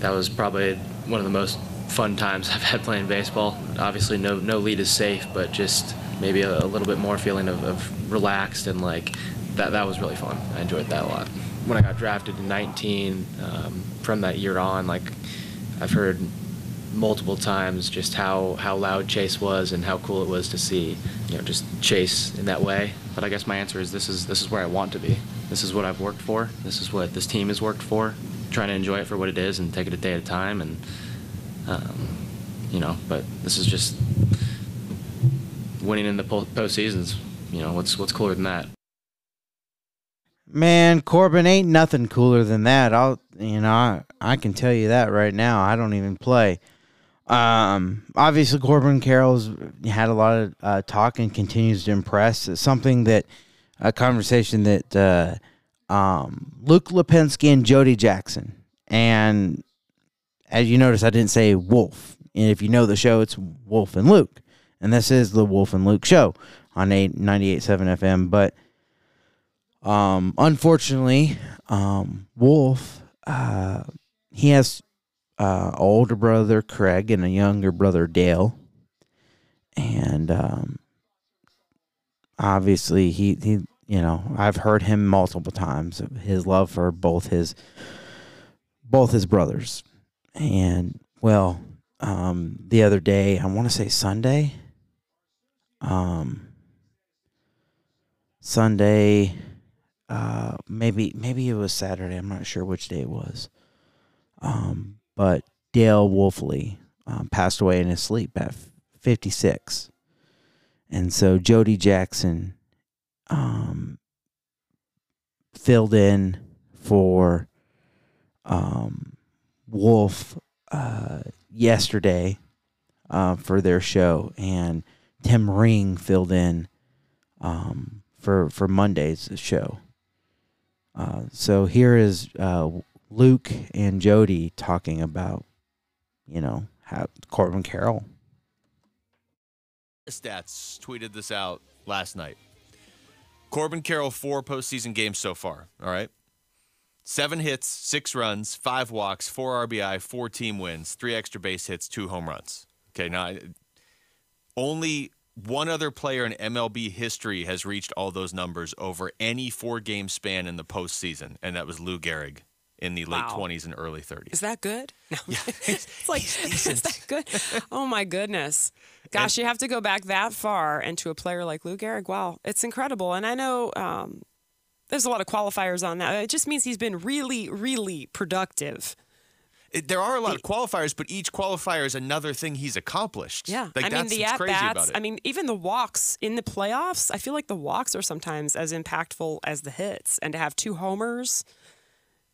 that was probably one of the most fun times I've had playing baseball. Obviously, no lead is safe, but just maybe a little bit more feeling of relaxed and like that was really fun. I enjoyed that a lot. When I got drafted in 19, from that year on, like I've heard multiple times just how loud Chase was and how cool it was to see, just Chase in that way. But I guess my answer is this is where I want to be. This is what I've worked for. This is what this team has worked for. Trying to enjoy it for what it is and take it a day at a time, and but this is just winning in the postseasons. What's cooler than that? Man, Corbin, ain't nothing cooler than that. I can tell you that right now. I don't even play. Obviously, Corbin Carroll's had a lot of talk and continues to impress. It's something that a conversation that Luke Lipinski and Jody Jackson, and as you notice, I didn't say Wolf. And if you know the show, it's Wolf and Luke, and this is the Wolf and Luke show on 98.7 FM. But unfortunately, Wolf, he has older brother Craig and a younger brother Dale, and obviously he I've heard him multiple times his love for both his brothers. And well, the other day, I want to say Sunday. Sunday, maybe it was Saturday. I'm not sure which day it was. But Dale Wolfley passed away in his sleep at 56, and so Jody Jackson filled in for Wolf yesterday for their show, and Tim Ring filled in for Monday's show. So here is Luke and Jody talking about, how Corbin Carroll. Stats tweeted this out last night. Corbin Carroll, 4 postseason games so far. All right. 7 hits, 6 runs, 5 walks, 4 RBI, 4 team wins, 3 extra base hits, 2 home runs. Okay, now only one other player in MLB history has reached all those numbers over any 4-game span in the postseason, and that was Lou Gehrig in the late 20s and early 30s. Is that good? No. Yeah. It's like, is that good? Oh, my goodness. Gosh, you have to go back that far, and to a player like Lou Gehrig, wow, it's incredible. And I know... there's a lot of qualifiers on that. It just means he's been really, really productive. There are a lot of qualifiers, but each qualifier is another thing he's accomplished. Yeah. Like, that's what's crazy about it. I mean, even the walks in the playoffs, I feel like the walks are sometimes as impactful as the hits. And to have 2 homers,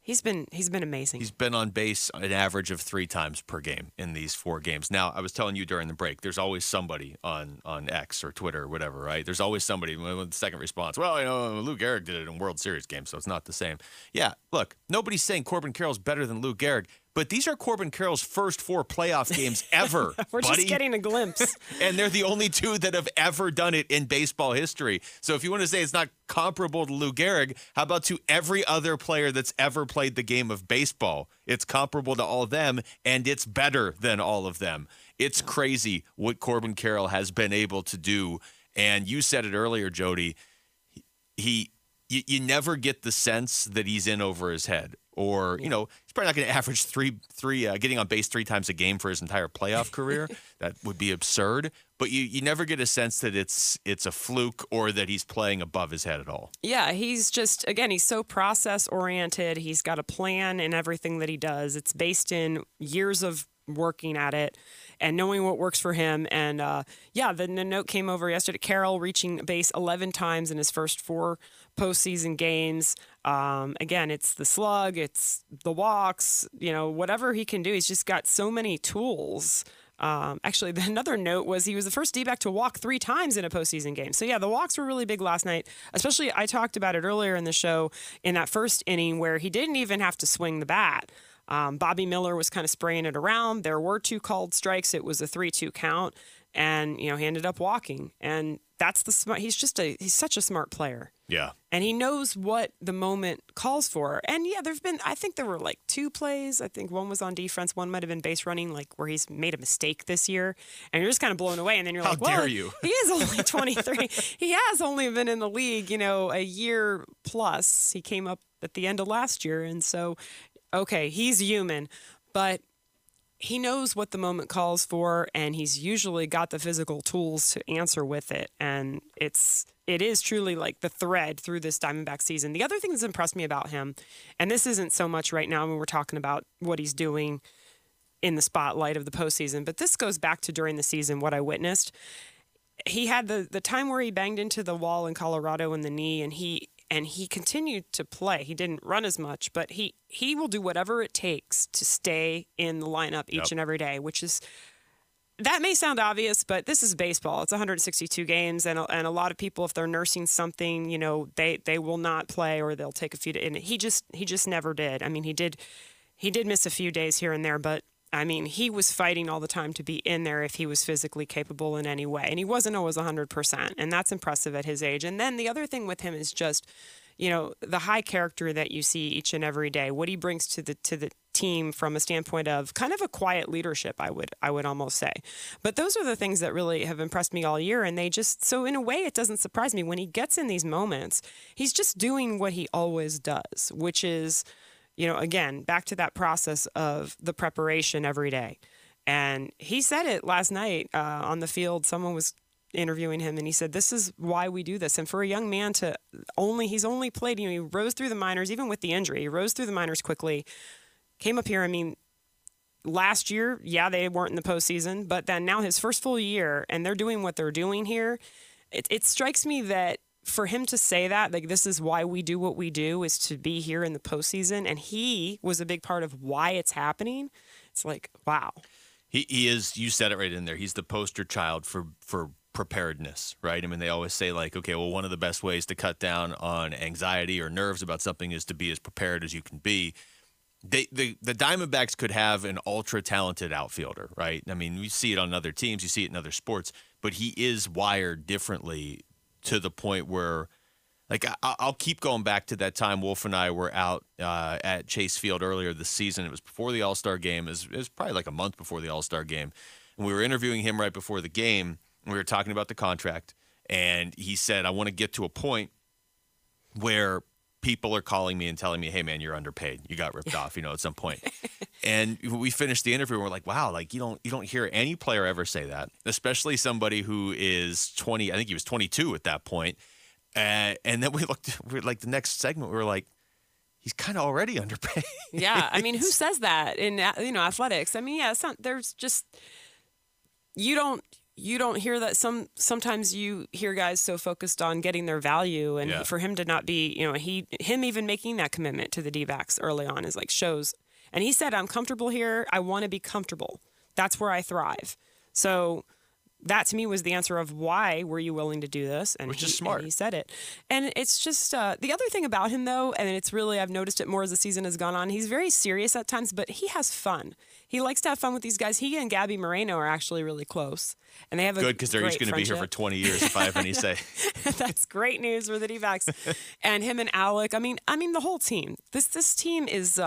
he's been amazing. He's been on base an average of 3 times per game in these 4 games. Now, I was telling you during the break, there's always somebody on X or Twitter or whatever, right? There's always somebody with the second response. Well, Lou Gehrig did it in World Series games, so it's not the same. Yeah, look, nobody's saying Corbin Carroll's better than Lou Gehrig, but these are Corbin Carroll's first 4 playoff games ever. We're just getting a glimpse. And they're the only 2 that have ever done it in baseball history. So if you want to say it's not comparable to Lou Gehrig, how about to every other player that's ever played the game of baseball? It's comparable to all of them, and it's better than all of them. It's crazy what Corbin Carroll has been able to do. And you said it earlier, Jody, you never get the sense that he's in over his head. Or, he's probably not going to average getting on base 3 times a game for his entire playoff career. That would be absurd. But you never get a sense that it's a fluke or that he's playing above his head at all. Yeah, he's just, again, he's so process-oriented. He's got a plan in everything that he does. It's based in years of working at it and knowing what works for him. And, the note came over yesterday. Carroll reaching base 11 times in his first 4 postseason games. Again, it's the slug, it's the walks, whatever he can do. He's just got so many tools Actually, another note was he was the first D-back to walk 3 times in a postseason game. So, yeah, the walks were really big last night, especially I talked about it earlier in the show in that first inning where he didn't even have to swing the bat. Bobby Miller was kind of spraying it around. There were 2 called strikes. It was a 3-2 count. And, you know, he ended up walking. And that's the smart, he's such a smart player. Yeah. And he knows what the moment calls for. And yeah, there've been, I think there were like 2 plays. I think one was on defense. One might've been base running, like where he's made a mistake this year and you're just kind of blown away. And then you're like, how dare you? He is only 23. He has only been in the league, you know, a year plus. He came up at the end of last year. And so, okay, he's human, but he knows what the moment calls for, and he's usually got the physical tools to answer with it. And it is truly like the thread through this Diamondback season. The other thing that's impressed me about him, and this isn't so much right now when we're talking about what he's doing in the spotlight of the postseason, but this goes back to during the season, what I witnessed. He had the time where he banged into the wall in Colorado in the knee, and he continued to play. He didn't run as much, but he will do whatever it takes to stay in the lineup each and every day, which is, that may sound obvious, but this is baseball. It's 162 games, and a lot of people, if they're nursing something, you know, they will not play or they'll take a few days. And he just never did. I mean, he did miss a few days here and there, but I mean, he was fighting all the time to be in there if he was physically capable in any way. And he wasn't always 100%. And that's impressive at his age. And then the other thing with him is just, you know, the high character that you see each and every day, what he brings to the team from a standpoint of kind of a quiet leadership, I would almost say. But those are the things that really have impressed me all year. And they just, so in a way, it doesn't surprise me when he gets in these moments, he's just doing what he always does, which is, you know, again, back to that process of the preparation every day. And he said it last night on the field. Someone was interviewing him, and he said, this is why we do this. And for a young man to he's only played, you know, he rose through the minors, even with the injury, he rose through the minors quickly, came up here. I mean, last year, yeah, they weren't in the postseason, but then now his first full year, and they're doing what they're doing here. It strikes me that for him to say that, like, this is why we do what we do, is to be here in the postseason. And he was a big part of why it's happening. It's like, wow. He is, you said it right in there. He's the poster child for preparedness, right? I mean, they always say, like, okay, well, one of the best ways to cut down on anxiety or nerves about something is to be as prepared as you can be. The Diamondbacks could have an ultra-talented outfielder, right? I mean, you see it on other teams, you see it in other sports, but he is wired differently to the point where, like, I'll keep going back to that time Wolf and I were out at Chase Field earlier this season. It was before the All-Star game. It was probably like a month before the All-Star game. And we were interviewing him right before the game, and we were talking about the contract. And he said, I want to get to a point where people are calling me and telling me, hey, man, you're underpaid. You got ripped off, you know, at some point. And we finished the interview, and we're like, wow, like, you don't hear any player ever say that, especially somebody who is 20. I think he was 22 at that point. And then we're like, the next segment, we were like, he's kind of already underpaid. Yeah, I mean, who says that in, you know, athletics? I mean, yeah, it's not, there's just, you don't hear that. Sometimes you hear guys so focused on getting their value, and for him to not be, you know, him even making that commitment to the D-backs early on is like shows. And he said, I'm comfortable here. I want to be comfortable. That's where I thrive. So that to me was the answer of why were you willing to do this? And which is smart. And he said it. And it's just the other thing about him, though, and it's really, I've noticed it more as the season has gone on. He's very serious at times, but he has fun. He likes to have fun with these guys. He and Gabby Moreno are actually really close. And they have a good, because they're each going to be here for 20 years, if I have any say. That's great news for the D-backs. And him and Alec, I mean the whole team. This team is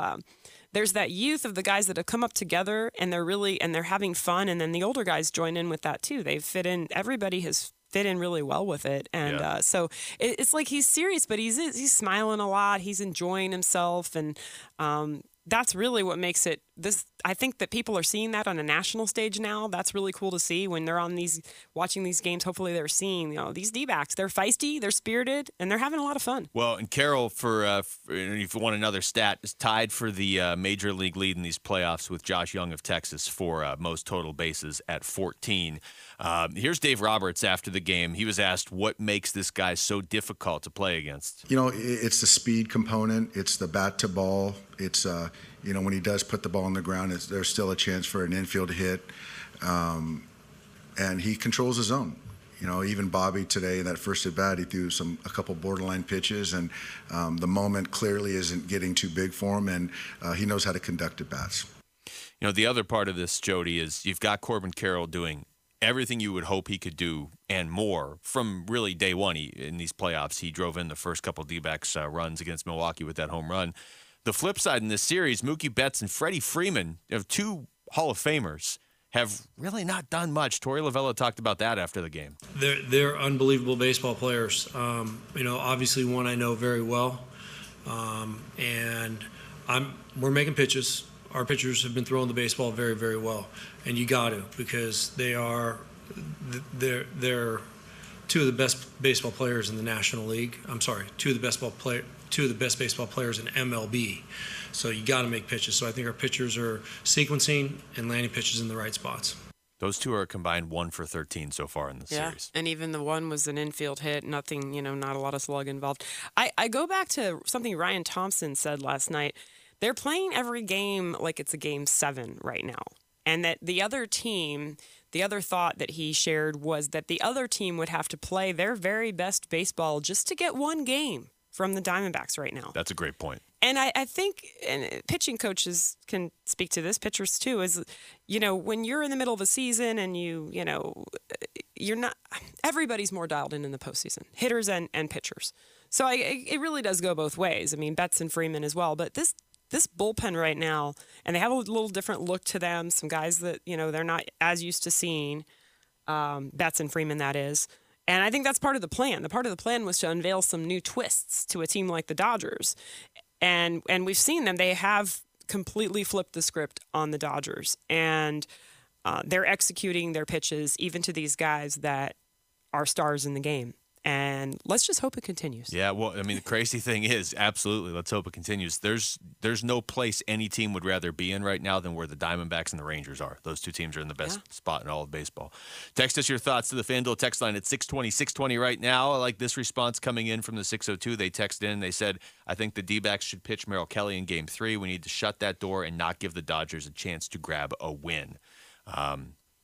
there's that youth of the guys that have come up together, and they're having fun, and then the older guys join in with that too. They fit in. Everybody has fit in really well with it, and so it's like he's serious, but he's smiling a lot. He's enjoying himself, and that's really what makes it this. I think that people are seeing that on a national stage now. That's really cool to see when they're on watching these games. Hopefully they're seeing, you know, these D-backs, they're feisty, they're spirited, and they're having a lot of fun. Well, and Carroll, if you want another stat, is tied for the major league lead in these playoffs with Josh Young of Texas for most total bases at 14. Here's Dave Roberts after the game. He was asked what makes this guy so difficult to play against. You know, it's the speed component. It's the bat to ball. It's, you know, when he does put the ball on the ground, there's still a chance for an infield hit. And he controls his own. You know, even Bobby today, that first at bat, he threw a couple borderline pitches, and the moment clearly isn't getting too big for him, and he knows how to conduct at bats. You know, the other part of this, Jody, is you've got Corbin Carroll doing everything you would hope he could do and more from really day one. In these playoffs, he drove in the first couple D-backs runs against Milwaukee with that home run. The flip side in this series, Mookie Betts and Freddie Freeman, two Hall of Famers, have really not done much. Torey Lovullo talked about that after the game. They're unbelievable baseball players. You know, obviously one I know very well, and we're making pitches. Our pitchers have been throwing the baseball very, very well, and you got to, because they're two of the best baseball players in the National League. I'm sorry, two of the best baseball players in MLB. So you got to make pitches. So I think our pitchers are sequencing and landing pitches in the right spots. Those two are combined 1 for 13 so far in the series. And even the one was an infield hit. Nothing, you know, not a lot of slug involved. I go back to something Ryan Thompson said last night. They're playing every game like it's a Game 7 right now. And that the other team, the other thought that he shared was that the other team would have to play their very best baseball just to get one game from the Diamondbacks right now. That's a great point. And I think, and pitching coaches can speak to this, pitchers too, is, you know, when you're in the middle of a season and you know, you're not, everybody's more dialed in the postseason, hitters and pitchers. So it really does go both ways. I mean, Betts and Freeman as well, but this bullpen right now, and they have a little different look to them, some guys that, you know, they're not as used to seeing, Betts and Freeman, that is. And I think that's part of the plan. The part of the plan was to unveil some new twists to a team like the Dodgers. And we've seen them. They have completely flipped the script on the Dodgers. And they're executing their pitches even to these guys that are stars in the game. And let's just hope it continues. Yeah, well, I mean, the crazy thing is, absolutely, let's hope it continues. There's no place any team would rather be in right now than where the Diamondbacks and the Rangers are. Those two teams are in the best spot in all of baseball. Text us your thoughts to the FanDuel text line at 620-620 right now. I like this response coming in from the 602. They texted in and they said, I think the D-backs should pitch Merrill Kelly in Game 3. We need to shut that door and not give the Dodgers a chance to grab a win.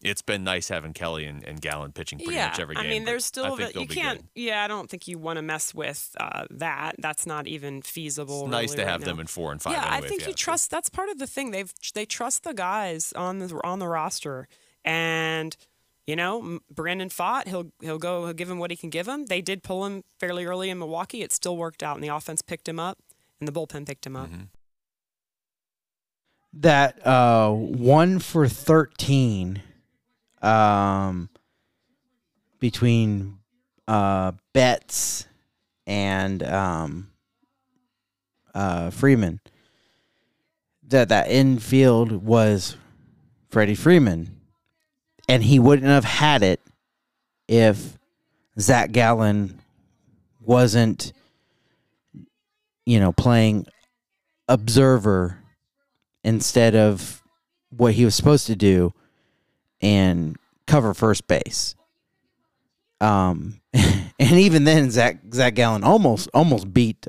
It's been nice having Kelly and Gallen pitching pretty much every game. I mean, there's still you can't. Good. Yeah, I don't think you want to mess with that. That's not even feasible. It's nice to have them in 4 and 5. Yeah, anyway, I think you trust. That's part of the thing. They trust the guys on the roster, and you know, Brandon Pfaadt, he'll give him what he can give him. They did pull him fairly early in Milwaukee. It still worked out, and the offense picked him up, and the bullpen picked him up. Mm-hmm. That 1 for 13. Between Betts and Freeman, that infield was Freddie Freeman, and he wouldn't have had it if Zach Gallen wasn't, you know, playing observer instead of what he was supposed to do and cover first base. And even then, Zach Gallen almost beat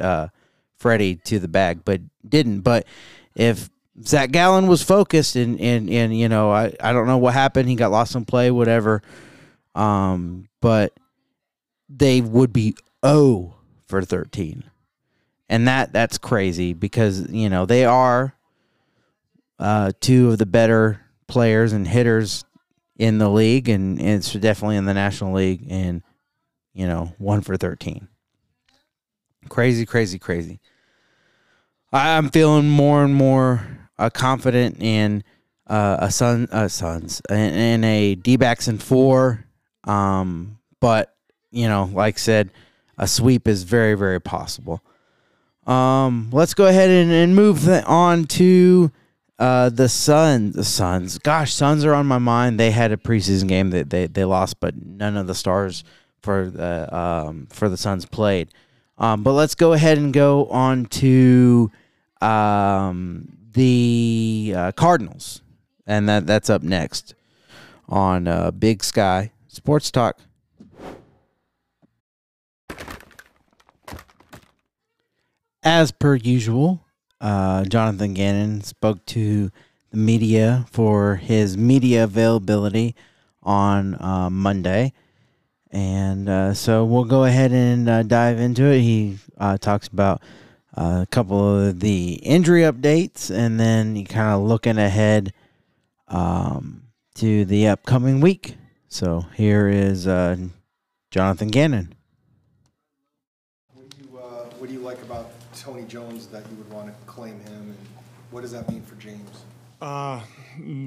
Freddie to the bag, but didn't. But if Zach Gallen was focused and you know, I don't know what happened. He got lost in play, whatever. But they would be 0 for 13. And that's crazy because, you know, they are two of the better players and hitters in the league, and it's definitely in the National League, and, you know, 1 for 13. Crazy, crazy, crazy. I'm feeling more and more confident in a D-backs in 4, but, you know, like I said, a sweep is very, very possible. Let's go ahead and move on to the Suns. Gosh, Suns are on my mind. They had a preseason game that they lost, but none of the stars for the Suns played. But let's go ahead and go on to the Cardinals, and that's up next on Big Sky Sports Talk. As per usual, Jonathan Gannon spoke to the media for his media availability on Monday. And so we'll go ahead and dive into it. He talks about a couple of the injury updates, and then he kind of looking ahead to the upcoming week. So here is Jonathan Gannon. What do you like about Tony Jones that you would want to claim him, and what does that mean for James?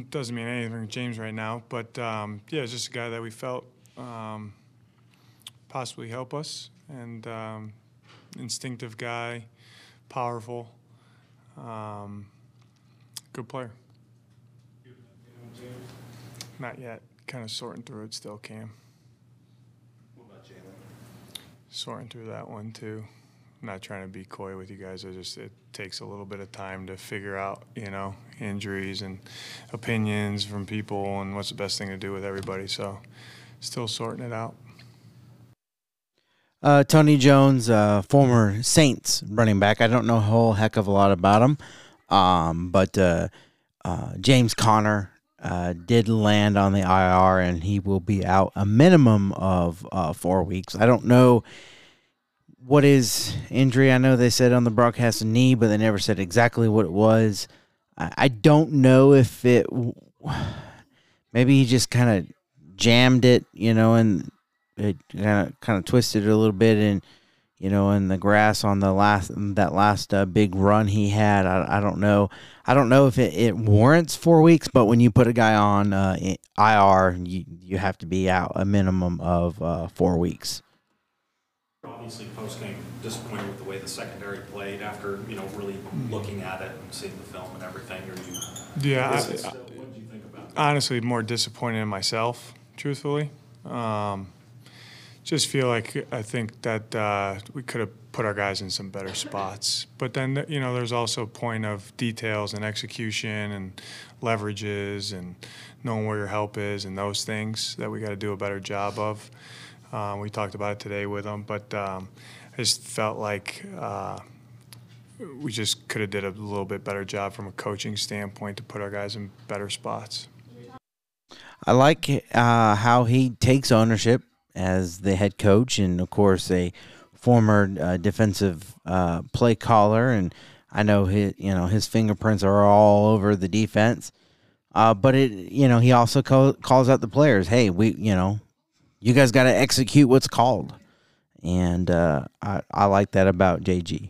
Doesn't mean anything for James right now, but yeah, it's just a guy that we felt possibly help us, and instinctive guy, powerful, good player. Not yet. Kind of sorting through it still, Cam. What about Jalen? Sorting through that one, too. I'm not trying to be coy with you guys. It takes a little bit of time to figure out, you know, injuries and opinions from people and what's the best thing to do with everybody. So still sorting it out. Tony Jones, former Saints running back. I don't know a whole heck of a lot about him, but James Conner did land on the IR, and he will be out a minimum of 4 weeks. I don't know what his injury. I know they said on the broadcast a knee, but they never said exactly what it was. I don't know if it – maybe he just kind of jammed it, you know, and it kind of twisted it a little bit, and, you know, in the grass on the last big run he had. I don't know. I don't know if it warrants 4 weeks, but when you put a guy on IR, you have to be out a minimum of 4 weeks. Obviously, post-game, disappointed with the way the secondary played after, you know, really looking at it and seeing the film and everything. Yeah. What did you think about that? Honestly, more disappointed in myself, truthfully. Just feel like I think that we could have put our guys in some better spots. But then, you know, there's also a point of details and execution and leverages and knowing where your help is and those things that we got to do a better job of. We talked about it today with them, but I just felt like we just could have did a little bit better job from a coaching standpoint to put our guys in better spots. I like how he takes ownership as the head coach and, of course, a former defensive play caller. And I know his fingerprints are all over the defense, but he also calls out the players. Hey, you guys got to execute what's called, and I like that about JG.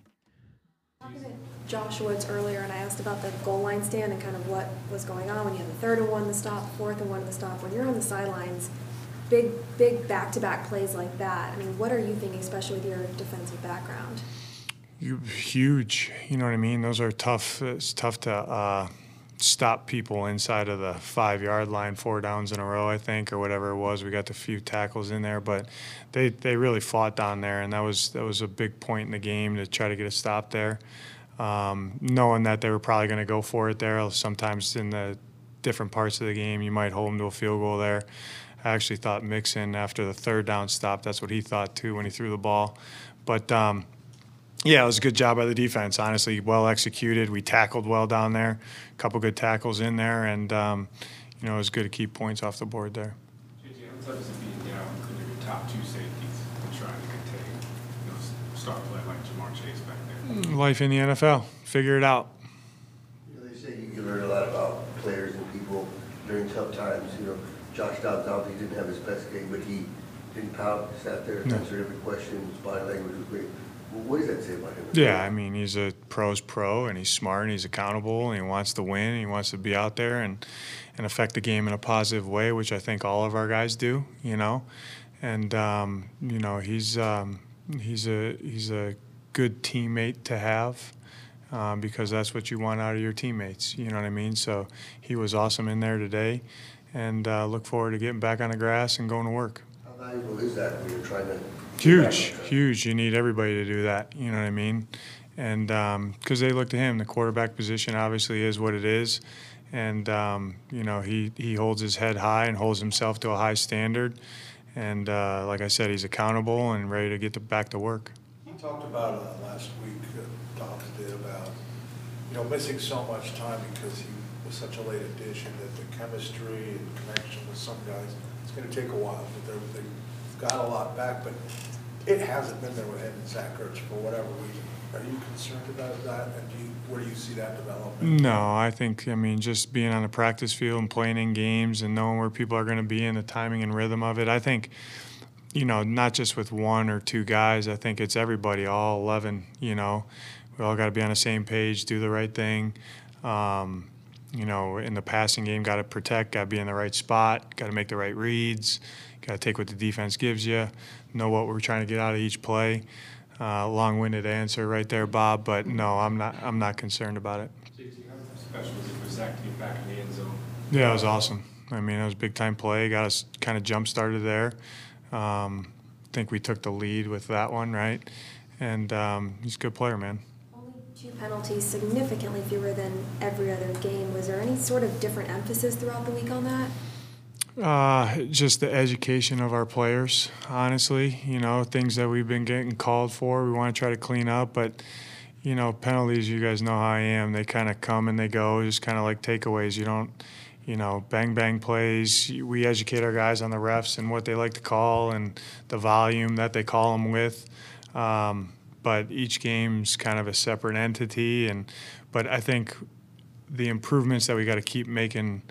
Talking to Josh Woods earlier, and I asked about the goal line stand and kind of what was going on when you had the 3rd and 1 the stop, 4th and 1 the stop. When you're on the sidelines, big back-to-back plays like that. I mean, what are you thinking, especially with your defensive background? Huge. You know what I mean? Those are tough. It's tough to stop people inside of the 5-yard line, 4 downs in a row, I think, or whatever it was. We got the few tackles in there, but they really fought down there, and that was a big point in the game to try to get a stop there, knowing that they were probably going to go for it there. Sometimes in the different parts of the game, you might hold them to a field goal there. I actually thought Mixon, after the 3rd down stop, that's what he thought too when he threw the ball. But yeah, it was a good job by the defense, honestly. Well executed. We tackled well down there. A couple good tackles in there, and you know, it was good to keep points off the board there. JJ, how tough is it being down because your top 2 safeties and trying to contain, you know, star play like Jamar Chase back there? Life in the NFL. Figure it out. You know, they say you can learn a lot about players and people during tough times. You know, Josh Dobbs obviously didn't have his best game, but he didn't pout, sat there, answered every question. His body language was great. What does that say about him? Yeah, I mean, he's a pro's pro, and he's smart, and he's accountable, and he wants to win, and he wants to be out there and affect the game in a positive way, which I think all of our guys do, you know. And you know, he's a good teammate to have, because that's what you want out of your teammates. You know what I mean? So he was awesome in there today, and look forward to getting back on the grass and going to work. How valuable is that when you're trying to? Huge. You need everybody to do that. You know what I mean? And because they look to him, the quarterback position obviously is what it is. And, you know, he holds his head high and holds himself to a high standard. And like I said, he's accountable and ready to get back to work. You talked about last week, Dobbs did, about, you know, missing so much time because he was such a late addition that the chemistry and connection with some guys, it's going to take a while. But they've got a lot back, but it hasn't been there with him and Zach Ertz for whatever reason. Are you concerned about that, and where do you see that developing? No, I think, I mean, just being on the practice field and playing in games and knowing where people are going to be and the timing and rhythm of it, I think, you know, not just with one or two guys, I think it's everybody, all 11, you know. We all got to be on the same page, do the right thing. You know, in the passing game, got to protect, got to be in the right spot, got to make the right reads, got to take what the defense gives you, know what we're trying to get out of each play. Long-winded answer right there, Bob, but no, I'm not concerned about it. JT, how special was it for Zach to get back in the end zone? Yeah, it was awesome. I mean, it was a big-time play. Got us kind of jump-started there. I think we took the lead with that one, right? And he's a good player, man. Only 2 penalties, significantly fewer than every other game. Was there any sort of different emphasis throughout the week on that? Just the education of our players, honestly. You know, things that we've been getting called for, we want to try to clean up. But, you know, penalties, you guys know how I am. They kind of come and they go, just kind of like takeaways. You don't, you know, bang-bang plays. We educate our guys on the refs and what they like to call and the volume that they call them with. But each game's kind of a separate entity. But I think the improvements that we got to keep making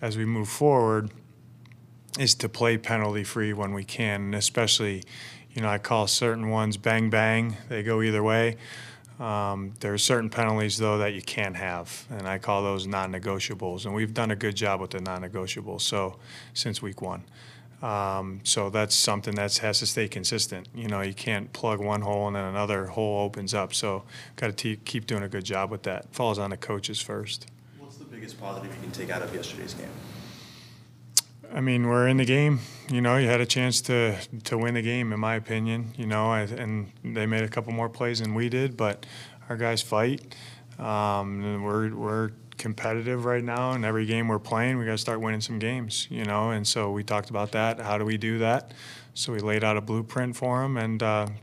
as we move forward is to play penalty-free when we can, and especially, you know, I call certain ones bang-bang. They go either way. There are certain penalties, though, that you can't have, and I call those non-negotiables, and we've done a good job with the non-negotiables so since week one. So that's something that has to stay consistent. You know, you can't plug one hole and then another hole opens up, so got to keep doing a good job with that. Falls on the coaches first. What's the biggest positive you can take out of yesterday's game? I mean, we're in the game. You know, you had a chance to win the game, in my opinion. You know, and they made a couple more plays than we did, but our guys fight. And we're competitive right now, and every game we're playing, we got to start winning some games. You know, and so we talked about that. How do we do that? So we laid out a blueprint for them, and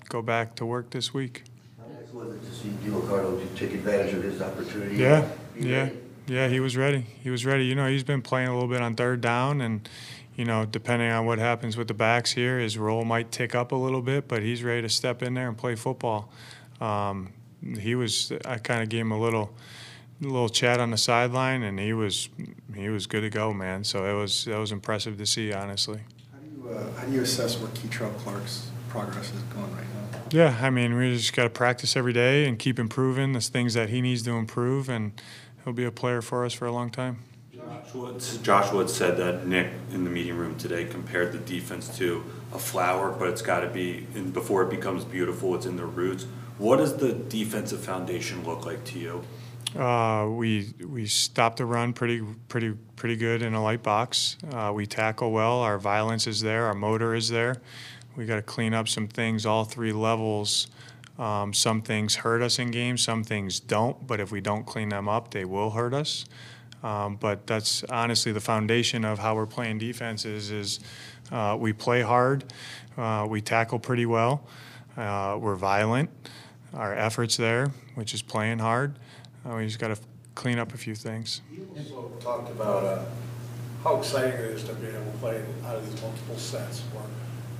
go back to work this week. How nice was it to see DeLucardo take advantage of his opportunity? Yeah, yeah. Yeah, he was ready. He was ready. You know, he's been playing a little bit on third down, and, you know, depending on what happens with the backs here, his role might tick up a little bit, but he's ready to step in there and play football. I kind of gave him a little chat on the sideline, and he was good to go, man. So that was impressive to see, honestly. How do you assess where Ketel Clark's progress is going right now? Yeah, I mean, we just got to practice every day and keep improving. There's things that he needs to improve, and he'll be a player for us for a long time. Josh Woods said that Nick in the meeting room today compared the defense to a flower, but it's got to be, and before it becomes beautiful, it's in the roots. What does the defensive foundation look like to you? We stop the run pretty good in a light box. We tackle well. Our violence is there. Our motor is there. We got to clean up some things, all 3 levels. Some things hurt us in games, some things don't, but if we don't clean them up, they will hurt us. But that's honestly the foundation of how we're playing defense is we play hard, we tackle pretty well, we're violent, our effort's there, which is playing hard. We just got to clean up a few things. You also talked about how exciting it is to be able to play out of these multiple sets.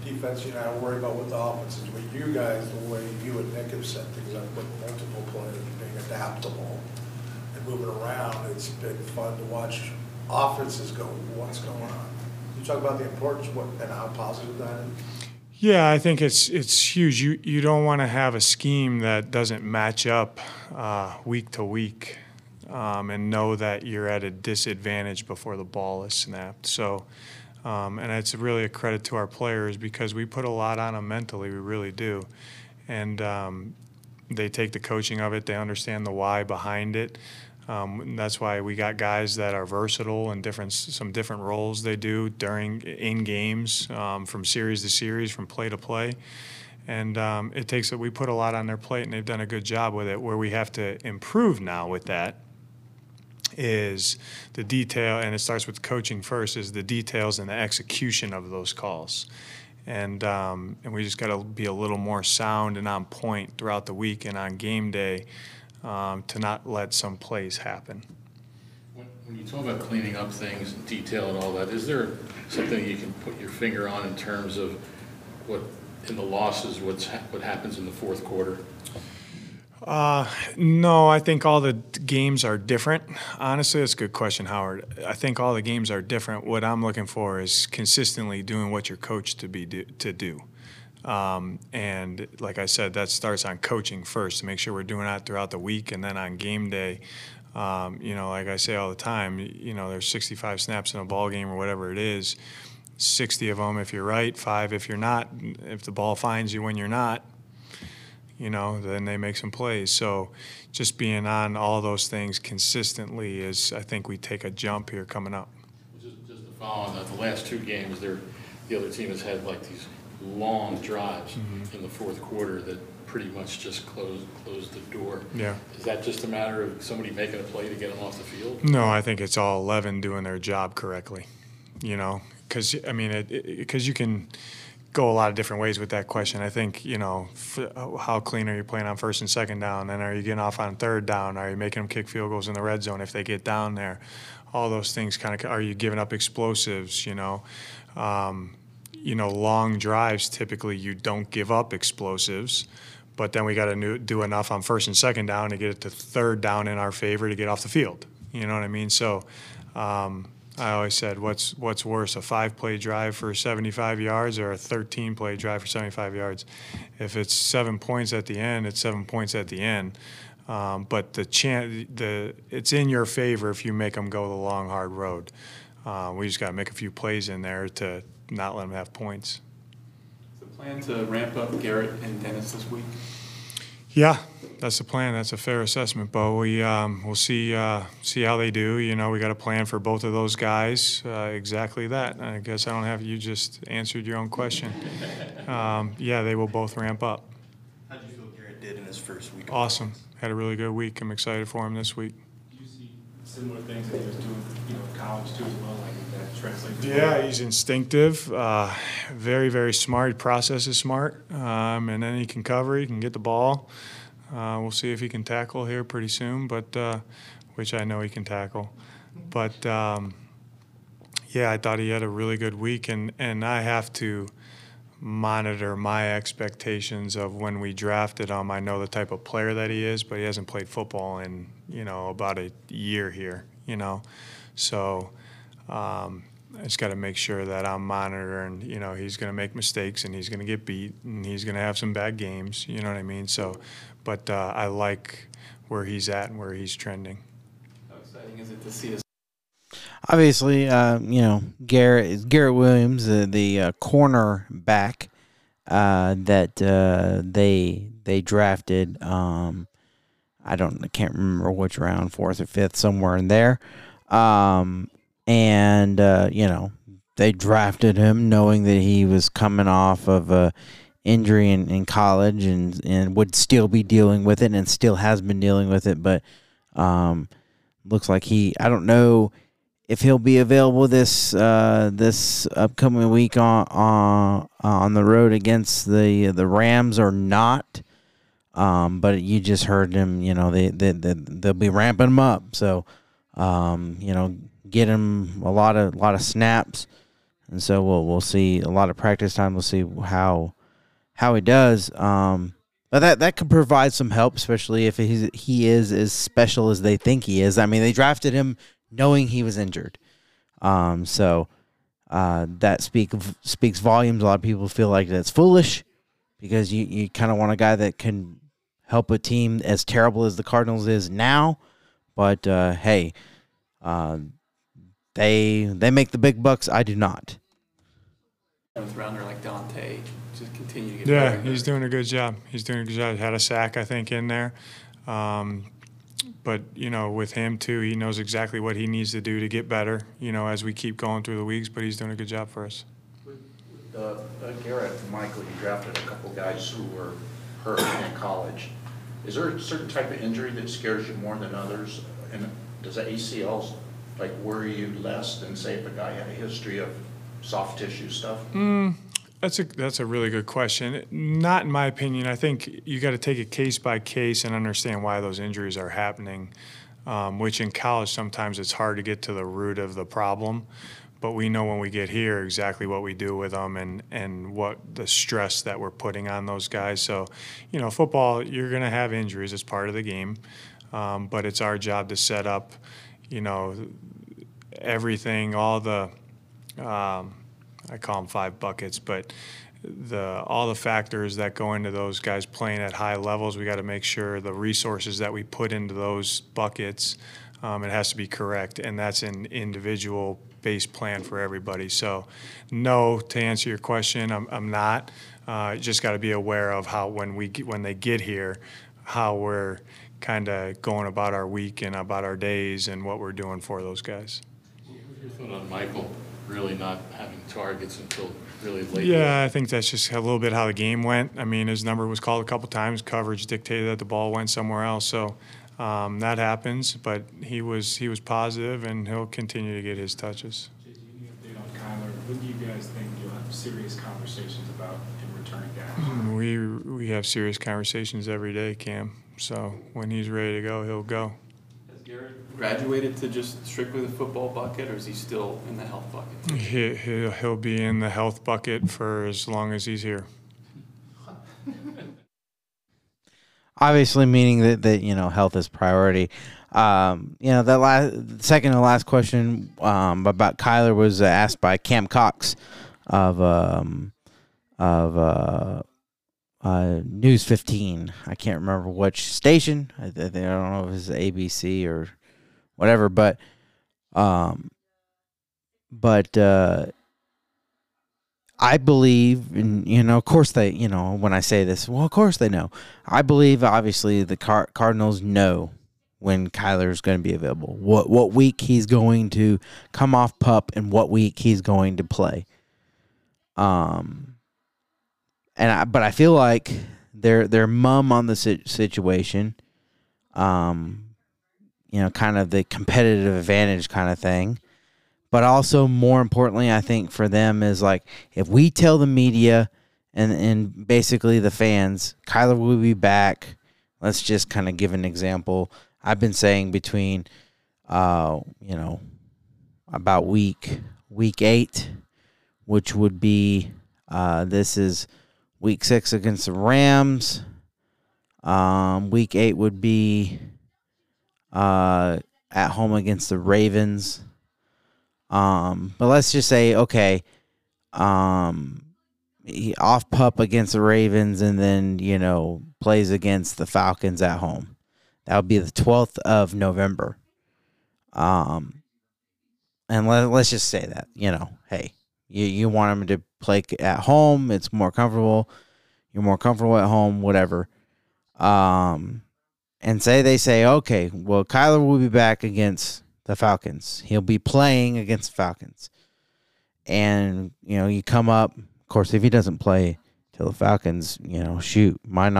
Defense, you know, I worry about what the offense is, but you guys, the way you and Nick have set things up with multiple players being adaptable and moving around, it's been fun to watch offenses go, what's going on. Can you talk about the importance and how positive that is? Yeah, I think it's huge. You don't want to have a scheme that doesn't match up week to week and know that you're at a disadvantage before the ball is snapped. So. And it's really a credit to our players because we put a lot on them mentally, we really do. And they take the coaching of it, they understand the why behind it. And that's why we got guys that are versatile and some different roles they do in games, from series to series, from play to play. And we put a lot on their plate, and they've done a good job with it. Where we have to improve now with that is the detail, and it starts with coaching first, is the details and the execution of those calls. And we just got to be a little more sound and on point throughout the week and on game day to not let some plays happen. When When you talk about cleaning up things and detail and all that, is there something you can put your finger on in terms of what in the losses, what happens in the fourth quarter? No, I think all the games are different. Honestly, that's a good question, Howard. I think all the games are different. What I'm looking for is consistently doing what you're coached to do. And like I said, that starts on coaching first to make sure we're doing that throughout the week. And then on game day, you know, like I say all the time, you know, there's 65 snaps in a ball game or whatever it is, 60 of them if you're right, 5 if you're not. If the ball finds you when you're not, you know, then they make some plays. So just being on all those things consistently is, I think we take a jump here coming up. Just to follow on that, the last two games, the other team has had like these long drives in the fourth quarter that pretty much just closed the door. Yeah. Is that just a matter of somebody making a play to get them off the field? No, I think it's all 11 doing their job correctly, you know, because, I mean, because you can go a lot of different ways with that question. I think, you know, how clean are you playing on first and second down? And are you getting off on third down? Are you making them kick field goals in the red zone if they get down there? All those things kind of – are you giving up explosives, you know? You know, long drives, typically you don't give up explosives, but then we got to do enough on first and second down to get it to third down in our favor to get off the field. You know what I mean? So I always said, what's worse, a 5-play drive for 75 yards or a 13-play drive for 75 yards? If it's 7 points at the end, it's 7 points at the end. But it's in your favor if you make them go the long, hard road. We just got to make a few plays in there to not let them have points. Is the plan to ramp up Garrett and Dennis this week? Yeah, that's the plan. That's a fair assessment, but we'll see how they do. You know, we got a plan for both of those guys. Exactly that. I guess I don't have you just answered your own question. Yeah, they will both ramp up. How did you feel Garrett did in his first week? Awesome. Had a really good week. I'm excited for him this week. Similar things that he was doing, you know, college too as well, like that translates. Yeah, he's instinctive, very, very smart. He processes smart, and then he can cover. He can get the ball. We'll see if he can tackle here pretty soon, but which I know he can tackle. But yeah, I thought he had a really good week, and I have to monitor my expectations of when we drafted him. I know the type of player that he is, but he hasn't played football in, you know, about a year here, you know. So I just got to make sure that I'm monitoring, you know, he's going to make mistakes and he's going to get beat and he's going to have some bad games, you know what I mean? So, but I like where he's at and where he's trending. How exciting is it to see us? Obviously, you know, Garrett Williams, the cornerback that they drafted. I can't remember which round, 4th or 5th, somewhere in there. And you know, they drafted him knowing that he was coming off of a injury in college and would still be dealing with it and still has been dealing with it. But looks like I don't know if he'll be available this upcoming week on the road against the Rams or not, but you just heard him. You know they'll be ramping him up, so you know, get him a lot of snaps, and so we'll see a lot of practice time. We'll see how he does. But that could provide some help, especially if he is as special as they think he is. I mean, they drafted him knowing he was injured. So that speaks volumes. A lot of people feel like that's foolish because you kind of want a guy that can help a team as terrible as the Cardinals is now. But, hey, they make the big bucks. I do not. Rounder like Dante, just continue to get better. Yeah, he's doing a good job. He's doing a good job. Had a sack, I think, in there. But, you know, with him, too, he knows exactly what he needs to do to get better, you know, as we keep going through the weeks, but he's doing a good job for us. With Garrett and Michael, you drafted a couple guys who were hurt in college. Is there a certain type of injury that scares you more than others? And does the ACLs, like, worry you less than, say, if a guy had a history of soft tissue stuff? That's a really good question. Not in my opinion. I think you got to take it case by case and understand why those injuries are happening. which in college sometimes it's hard to get to the root of the problem. But we know when we get here exactly what we do with them and what the stress that we're putting on those guys. So, you know, football, you're going to have injuries. It's part of the game. But it's our job to set up, you know, everything, all the I call them five buckets, but all the factors that go into those guys playing at high levels. We got to make sure the resources that we put into those buckets, it has to be correct, and that's an individual base plan for everybody. So, no, to answer your question, I'm not. Just got to be aware of how when they get here, how we're kind of going about our week and about our days and what we're doing for those guys. What was your thought on Michael really not having targets until really late? Yeah, I think that's just a little bit how the game went. I mean, his number was called a couple times. Coverage dictated that the ball went somewhere else. So that happens, but he was positive, and he'll continue to get his touches. J.D., any update on Kyler? What do you guys think you'll have serious conversations about in returning down? We have serious conversations every day, Cam. So when he's ready to go, he'll go. Has Garrett graduated to just strictly the football bucket, or is he still in the health bucket? He'll be in the health bucket for as long as he's here. Obviously, meaning that you know, health is priority. You know, that second to last question about Kyler was asked by Cam Cox of News 15. I can't remember which station. I don't know if it's ABC or whatever, but I believe, and you know, of course they, you know, when I say this, well, of course they know. I believe, obviously, the Cardinals know when Kyler's going to be available, what week he's going to come off PUP, and what week he's going to play. But I feel like they're mum on the situation, you know, kind of the competitive advantage kind of thing. But also, more importantly, I think for them is, like, if we tell the media and basically the fans, Kyler will be back. Let's just kind of give an example. I've been saying between, you know, about week 8, which would be this is week 6 against the Rams. Week 8 would be at home against the Ravens. But let's just say, okay, he off pup against the Ravens, and then, you know, plays against the Falcons at home. That would be the 12th of November. And let's just say that, you know, hey, you want him to play at home. It's more comfortable. You're more comfortable at home, whatever. And they say, okay, well, Kyler will be back against the Falcons. He'll be playing against the Falcons. And, you know, you come up. Of course, if he doesn't play till the Falcons, you know, shoot, might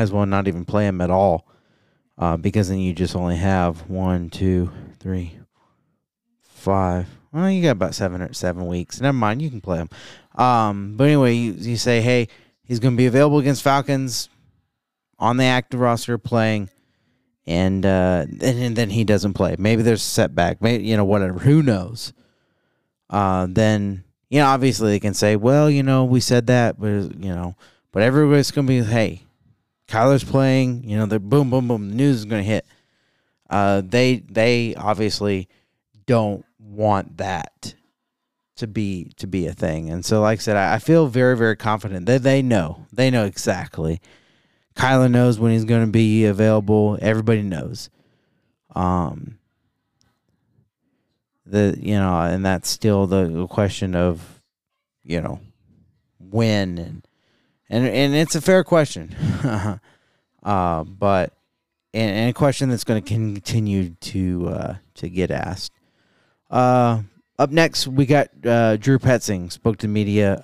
as well not even play him at all, because then you just only have 1, 2, 3, 5. Well, you got about 7 weeks. Never mind, you can play him. But anyway, you say, hey, he's going to be available against Falcons on the active roster playing. And then he doesn't play. Maybe there's a setback. Maybe, you know, whatever. Who knows? Then, you know, obviously they can say, well, you know, we said that, but, you know, but everybody's going to be, hey, Kyler's playing. You know, the boom, boom, boom. The news is going to hit. They obviously don't want that to be a thing. And so, like I said, I feel very, very confident that they know. They know exactly. Kyler knows when he's going to be available. Everybody knows. You know, and that's still the question of, you know, when and it's a fair question, but and a question that's going to continue to get asked. Up next, we got Drew Petzing spoke to media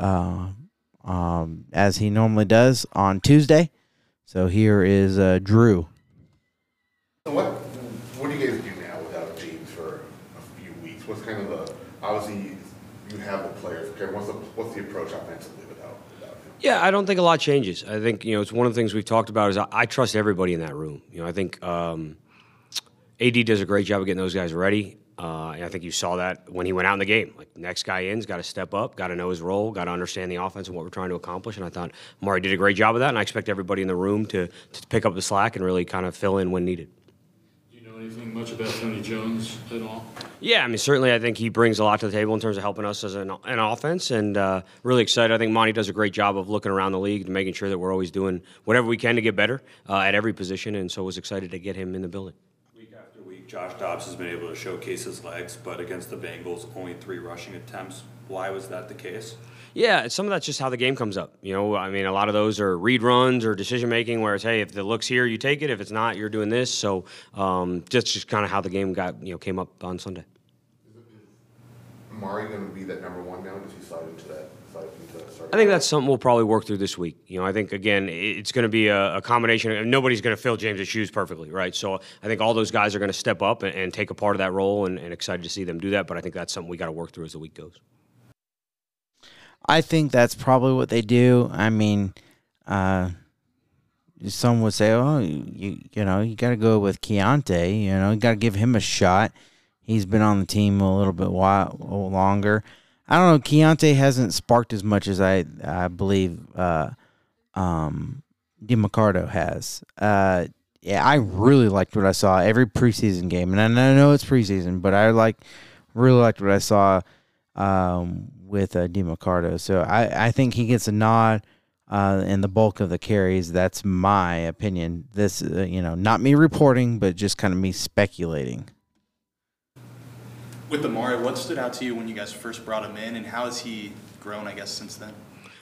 as he normally does on Tuesday. So here is Drew. What do you guys do now without James for a few weeks? What's kind of the, obviously you have a player. What's the approach offensively without him? Yeah, I don't think a lot changes. I think, you know, it's one of the things we've talked about is I trust everybody in that room. You know, I think AD does a great job of getting those guys ready. And I think you saw that when he went out in the game. Like, next guy in's got to step up, got to know his role, got to understand the offense and what we're trying to accomplish. And I thought Marte did a great job of that, and I expect everybody in the room to pick up the slack and really kind of fill in when needed. Do you know anything much about Tony Jones at all? Yeah, I mean, certainly I think he brings a lot to the table in terms of helping us as an offense, and really excited. I think Monty does a great job of looking around the league and making sure that we're always doing whatever we can to get better at every position, and so was excited to get him in the building. Josh Dobbs has been able to showcase his legs, but against the Bengals, only 3 rushing attempts. Why was that the case? Yeah, some of that's just how the game comes up. You know, I mean, a lot of those are read runs or decision-making where it's, hey, if it looks here, you take it. If it's not, you're doing this. So that's just kind of how the game got, you know, came up on Sunday. Is Marte going to be that number one now? Does he slide into that? I think that's something we'll probably work through this week. You know, I think, again, it's going to be a combination. Of, nobody's going to fill James' shoes perfectly, right? So I think all those guys are going to step up and take a part of that role, and excited to see them do that. But I think that's something we got to work through as the week goes. I think that's probably what they do. I mean, some would say, oh, you know, you got to go with Keontae. You know, you got to give him a shot. He's been on the team a little bit longer. I don't know. Keontae hasn't sparked as much as I believe DeMarco has. Yeah, I really liked what I saw every preseason game, and I know it's preseason, but I really liked what I saw with DeMarco. So I think he gets a nod in the bulk of the carries. That's my opinion. This you know, not me reporting, but just kind of me speculating. With Marte, what stood out to you when you guys first brought him in, and how has he grown, I guess, since then?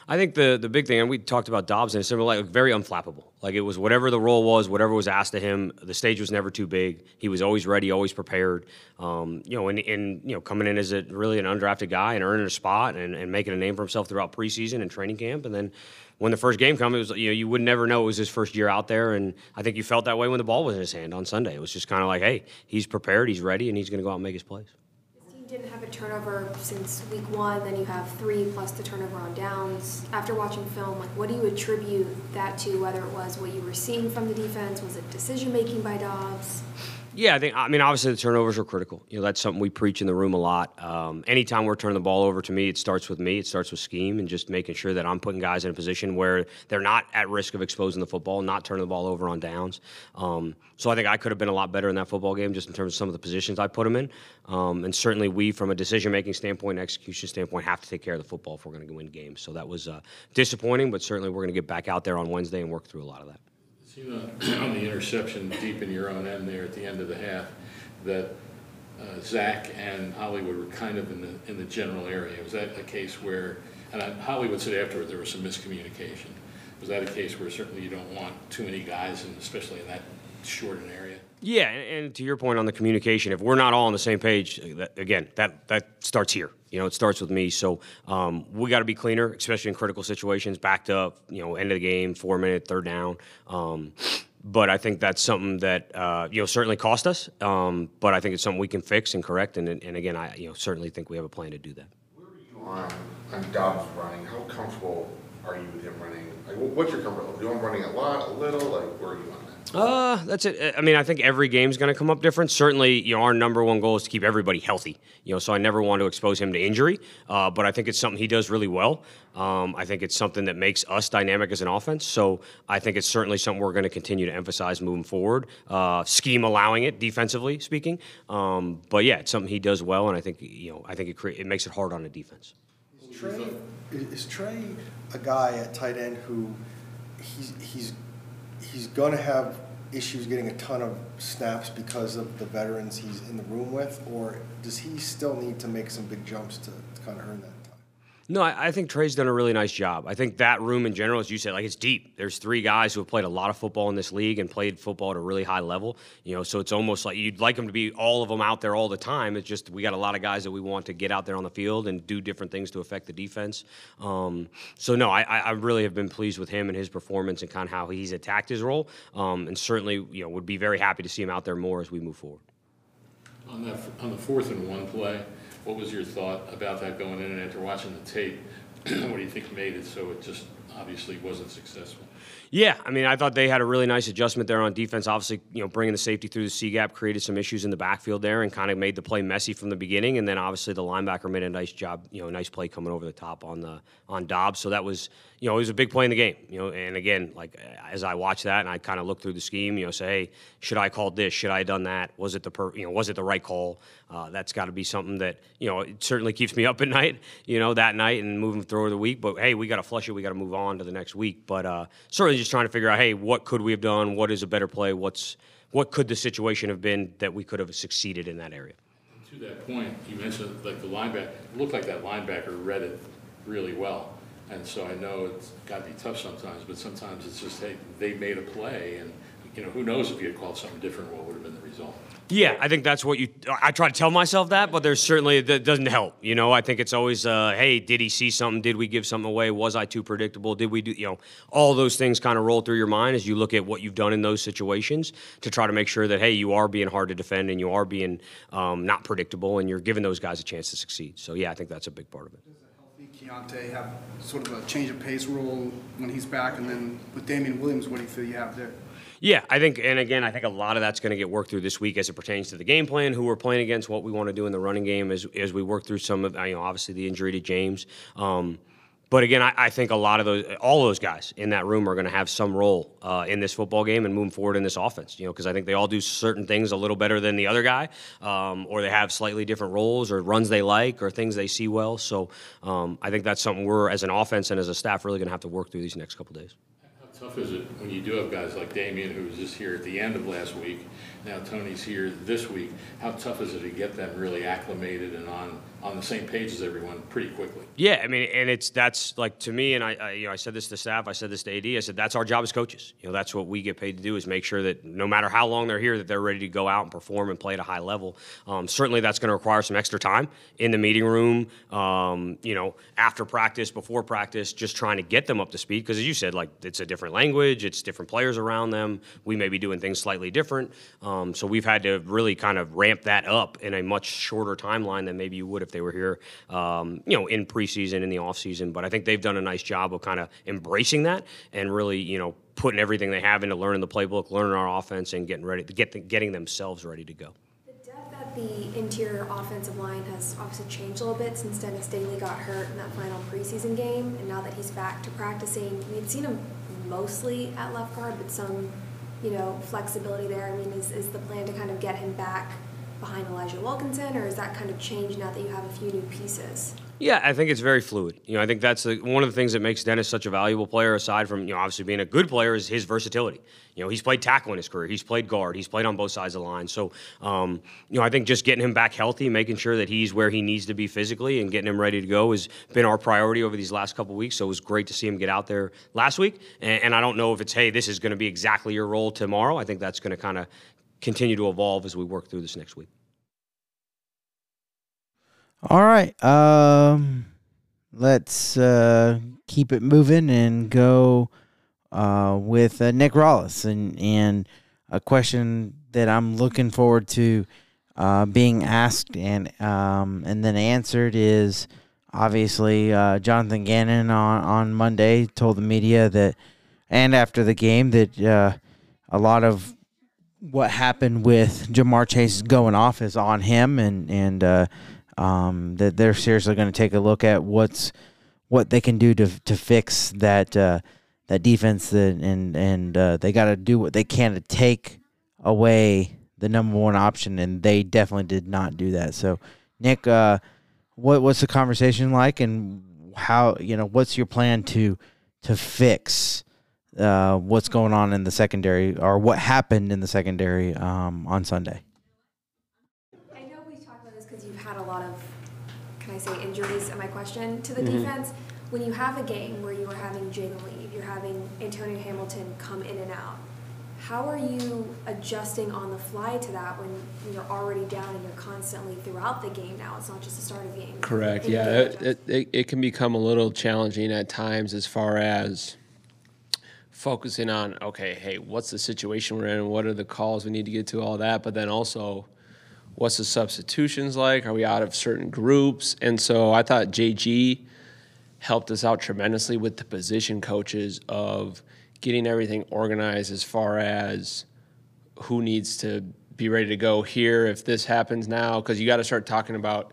I think the big thing, and we talked about Dobbs, and it's like very unflappable. Like, it was whatever the role was, whatever was asked of him. The stage was never too big. He was always ready, always prepared. You know, and you know, coming in as really an undrafted guy and earning a spot and making a name for himself throughout preseason and training camp, and then when the first game comes, it was, you know, you would never know it was his first year out there, and I think you felt that way when the ball was in his hand on Sunday. It was just kind of like, hey, he's prepared, he's ready, and he's going to go out and make his plays. Didn't have a turnover since week one, then you have 3 plus the turnover on downs. After watching film, like, what do you attribute that to, whether it was what you were seeing from the defense? Was it decision-making by Dobbs? Yeah, I mean, obviously the turnovers are critical. You know, that's something we preach in the room a lot. Anytime we're turning the ball over, to me. It starts with scheme and just making sure that I'm putting guys in a position where they're not at risk of exposing the football, not turning the ball over on downs. So I think I could have been a lot better in that football game just in terms of some of the positions I put them in. And certainly we, from a decision-making standpoint and execution standpoint, have to take care of the football if we're going to win games. So that was disappointing, but certainly we're going to get back out there on Wednesday and work through a lot of that. You know, on the interception deep in your own end there at the end of the half, that Zach and Hollywood were kind of in the general area. Was that a case where, and Hollywood said afterward there was some miscommunication. Was that a case where certainly you don't want too many guys, and especially in that short an area? Yeah, and to your point on the communication, if we're not all on the same page, again, that starts here. You know, it starts with me. So we got to be cleaner, especially in critical situations, backed up, you know, end of the game, 4-minute, third down. But I think that's something that, you know, certainly cost us. But I think it's something we can fix and correct. And again, I, you know, certainly think we have a plan to do that. Where are you on Dobbs running? How comfortable are you with him running? Like, what's your comfort level? Do you want him running a lot, a little? Like, where are you on that? That's it. I mean, I think every game's going to come up different. Certainly, you know, our number one goal is to keep everybody healthy. You know, so I never want to expose him to injury. But I think it's something he does really well. I think it's something that makes us dynamic as an offense. So I think it's certainly something we're going to continue to emphasize moving forward. Scheme allowing it, defensively speaking. But yeah, it's something he does well, and I think, you know, I think it makes it hard on the defense. Is Trey a guy at tight end who he's going to have issues getting a ton of snaps because of the veterans he's in the room with, or does he still need to make some big jumps to kind of earn that? No, I think Trey's done a really nice job. I think that room in general, as you said, like, it's deep. There's 3 guys who have played a lot of football in this league and played football at a really high level. You know, so it's almost like you'd like them to be all of them out there all the time. It's just we got a lot of guys that we want to get out there on the field and do different things to affect the defense. So, no, I really have been pleased with him and his performance and kind of how he's attacked his role. And certainly, you know, would be very happy to see him out there more as we move forward. On the 4th-and-1 play, what was your thought about that going in, and after watching the tape, what do you think made it so it just obviously wasn't successful? Yeah, I mean, I thought they had a really nice adjustment there on defense. Obviously, you know, bringing the safety through the C-gap created some issues in the backfield there and kind of made the play messy from the beginning. And then obviously the linebacker made a nice job, you know, nice play coming over the top on Dobbs. So that was, you know, it was a big play in the game. You know, and again, like as I watched that and I kind of looked through the scheme, you know, say, hey, should I call this? Should I have done that? Was it the was it the right call? That's got to be something that, you know, it certainly keeps me up at night, you know, that night and moving through the week. But hey, we got to flush it. We got to move on to the next week. But certainly just trying to figure out, hey, what could we have done? What is a better play? What could the situation have been that we could have succeeded in that area? To that point, you mentioned like the linebacker. It looked like that linebacker read it really well. And so I know it's got to be tough sometimes, but sometimes it's just, hey, they made a play. And, you know, who knows if you had called something different, what would have been the result? Yeah, I think that's what I try to tell myself that, but there's certainly, that doesn't help. You know, I think it's always, hey, did he see something? Did we give something away? Was I too predictable? Did we do, you know, all those things kind of roll through your mind as you look at what you've done in those situations to try to make sure that, hey, you are being hard to defend and you are being not predictable and you're giving those guys a chance to succeed. So, yeah, I think that's a big part of it. Does a healthy Keontae have sort of a change of pace role when he's back? And then with Damian Williams, what do you feel you have there? Yeah, I think, and again, I think a lot of that's going to get worked through this week as it pertains to the game plan, who we're playing against, what we want to do in the running game as we work through some of, you know, obviously the injury to James. But again, I think a lot of all those guys in that room are going to have some role in this football game and moving forward in this offense, you know, because I think they all do certain things a little better than the other guy, or they have slightly different roles or runs they like or things they see well. So I think that's something we're, as an offense and as a staff, really going to have to work through these next couple of days. Tough is it when you do have guys like Damian, who was just here at the end of last week, now Tony's here this week. How tough is it to get them really acclimated and on the same page as everyone pretty quickly? Yeah, I mean, and that's like to me, and I you know, I said this to staff, I said this to AD, I said that's our job as coaches. You know, that's what we get paid to do is make sure that no matter how long they're here, that they're ready to go out and perform and play at a high level. Certainly, that's going to require some extra time in the meeting room. You know, after practice, before practice, just trying to get them up to speed because, as you said, like it's a different language, it's different players around them. We may be doing things slightly different, so we've had to really kind of ramp that up in a much shorter timeline than maybe you would if they were here, you know, in preseason, in the offseason. But I think they've done a nice job of kind of embracing that and really, you know, putting everything they have into learning the playbook, learning our offense, and getting ready, getting themselves ready to go. The depth at the interior offensive line has obviously changed a little bit since Dennis Staley got hurt in that final preseason game, and now that he's back to practicing, we've seen him mostly at left guard, but some, you know, flexibility there. I mean, is the plan to kind of get him back behind Elijah Wilkinson, or is that kind of changed now that you have a few new pieces? Yeah, I think it's very fluid. You know, I think that's one of the things that makes Dennis such a valuable player, aside from, you know, obviously being a good player, is his versatility. You know, he's played tackle in his career. He's played guard. He's played on both sides of the line. So, you know, I think just getting him back healthy, making sure that he's where he needs to be physically and getting him ready to go has been our priority over these last couple of weeks. So it was great to see him get out there last week. And I don't know if it's, hey, this is going to be exactly your role tomorrow. I think that's going to kind of continue to evolve as we work through this next week. All right. Let's keep it moving and go with Nick Rollis and a question that I'm looking forward to being asked and then answered is obviously Jonathan Gannon on Monday told the media that, and after the game, that a lot of what happened with Jamar Chase going off is on him, and that they're seriously going to take a look at what they can do to fix that defense, and they got to do what they can to take away the number one option, and they definitely did not do that. So, Nick, what's the conversation like, and how, you know, what's your plan to fix what's going on in the secondary, or what happened in the secondary on Sunday? I know we talked about this because you've had a lot of, can I say, injuries in my question to the defense. When you have a game where you are having Jalen leave, you're having Antonio Hamilton come in and out, how are you adjusting on the fly to that when you're already down and you're constantly throughout the game now? It's not just the start of the game. Correct, yeah. It can become a little challenging at times as far as focusing on, okay, hey, what's the situation we're in? What are the calls we need to get to? All that, but then also, what's the substitutions like? Are we out of certain groups? And so I thought JG helped us out tremendously with the position coaches of getting everything organized as far as who needs to be ready to go here if this happens now, because you got to start talking about